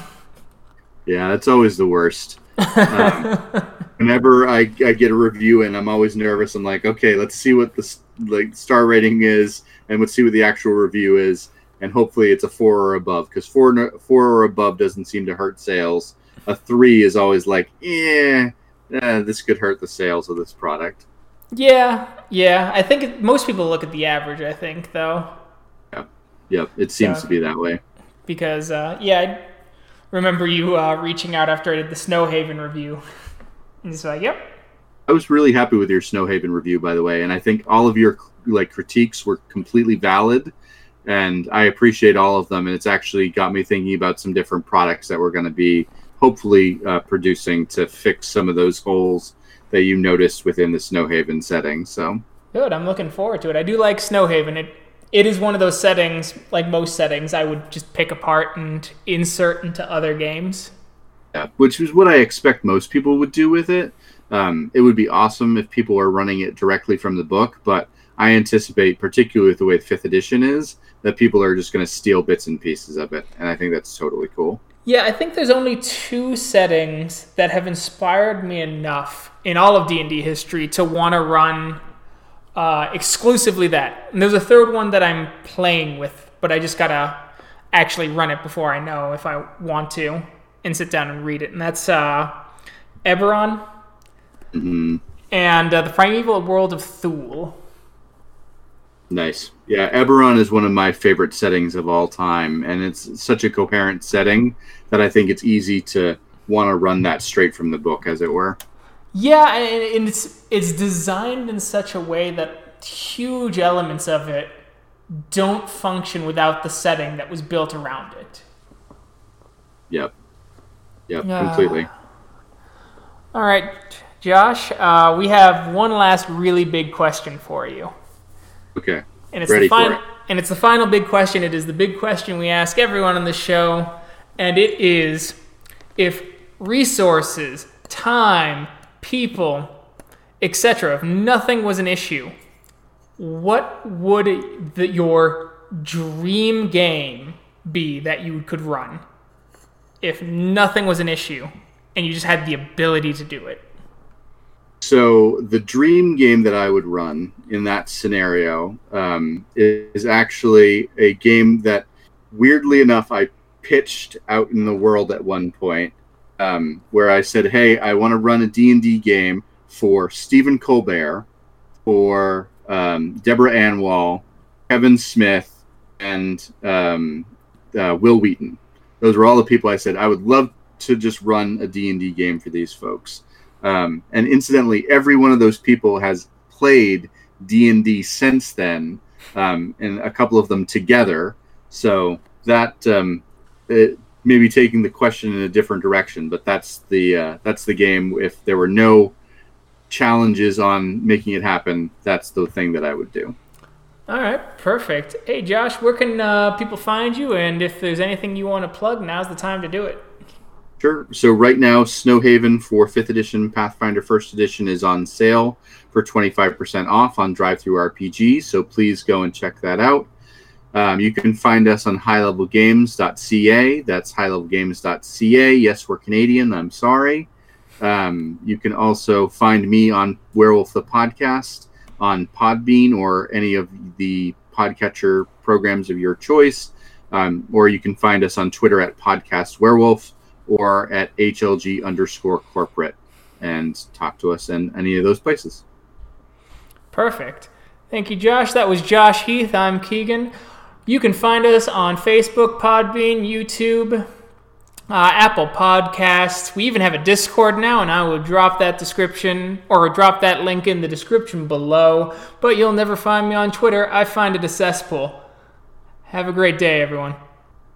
Yeah, that's always the worst. Um, Whenever I, I get a review in, I'm always nervous. I'm like, okay, let's see what the like star rating is, and let's see what the actual review is, and hopefully it's a four or above, because four four or above doesn't seem to hurt sales. A three is always like, eh, eh this could hurt the sales of this product. Yeah, yeah. I think most people look at the average, I think, though. Yeah, yeah it seems so, to be that way. Because, uh, yeah, I remember you uh, reaching out after I did the Snowhaven review. And it's like, yep. I was really happy with your Snowhaven review, by the way, and I think all of your like critiques were completely valid, and I appreciate all of them, and it's actually got me thinking about some different products that we're going to be hopefully uh, producing to fix some of those holes that you noticed within the Snowhaven setting. So good. I'm looking forward to it. I do like Snowhaven. It it is one of those settings, like most settings, I would just pick apart and insert into other games. Yeah, which is what I expect most people would do with it. Um, it would be awesome if people are running it directly from the book, but I anticipate, particularly with the way fifth edition is, that people are just going to steal bits and pieces of it, and I think that's totally cool. Yeah, I think there's only two settings that have inspired me enough in all of D and D history to want to run uh, exclusively that. And there's a third one that I'm playing with, but I just got to actually run it before I know if I want to and sit down and read it. And that's uh, Eberron mm-hmm. and uh, the Primeval World of Thule. Nice. Yeah, Eberron is one of my favorite settings of all time, and it's such a coherent setting that I think it's easy to want to run that straight from the book, as it were. Yeah, and it's it's designed in such a way that huge elements of it don't function without the setting that was built around it. Yep. Yep, uh, completely. All right, Josh, uh, we have one last really big question for you. Okay. And it's Ready the final, for it. And it's the final big question. It is the big question we ask everyone on the show, and it is: if resources, time, people, et cetera, if nothing was an issue, what would the, your dream game be that you could run? If nothing was an issue, and you just had the ability to do it. So the dream game that I would run in that scenario um, is actually a game that, weirdly enough, I pitched out in the world at one point um, where I said, hey, I want to run a D and D game for Stephen Colbert, for um, Deborah Anwall, Kevin Smith, and um, uh, Will Wheaton. Those were all the people I said, I would love to just run a D and D game for these folks. Um, and incidentally, every one of those people has played D and D since then, um, and a couple of them together. So that um, it, maybe taking the question in a different direction, but that's the uh, that's the game. If there were no challenges on making it happen, that's the thing that I would do. All right, perfect. Hey, Josh, where can uh, people find you? And if there's anything you want to plug, now's the time to do it. Sure. So right now, Snowhaven for fifth edition, Pathfinder first edition is on sale for twenty-five percent off on DriveThruRPG, so please go and check that out. Um, you can find us on high level games dot c a. That's high level games dot c a. Yes, we're Canadian. I'm sorry. Um, you can also find me on Werewolf the Podcast on Podbean or any of the podcatcher programs of your choice, um, or you can find us on Twitter at PodcastWerewolf. Or at H L G underscore corporate, and talk to us in any of those places. Perfect. Thank you, Josh. That was Josh Heath. I'm Keegan. You can find us on Facebook, Podbean, YouTube, uh, Apple Podcasts. We even have a Discord now, and I will drop that description or drop that link in the description below. But you'll never find me on Twitter. I find it a cesspool. Have a great day, everyone.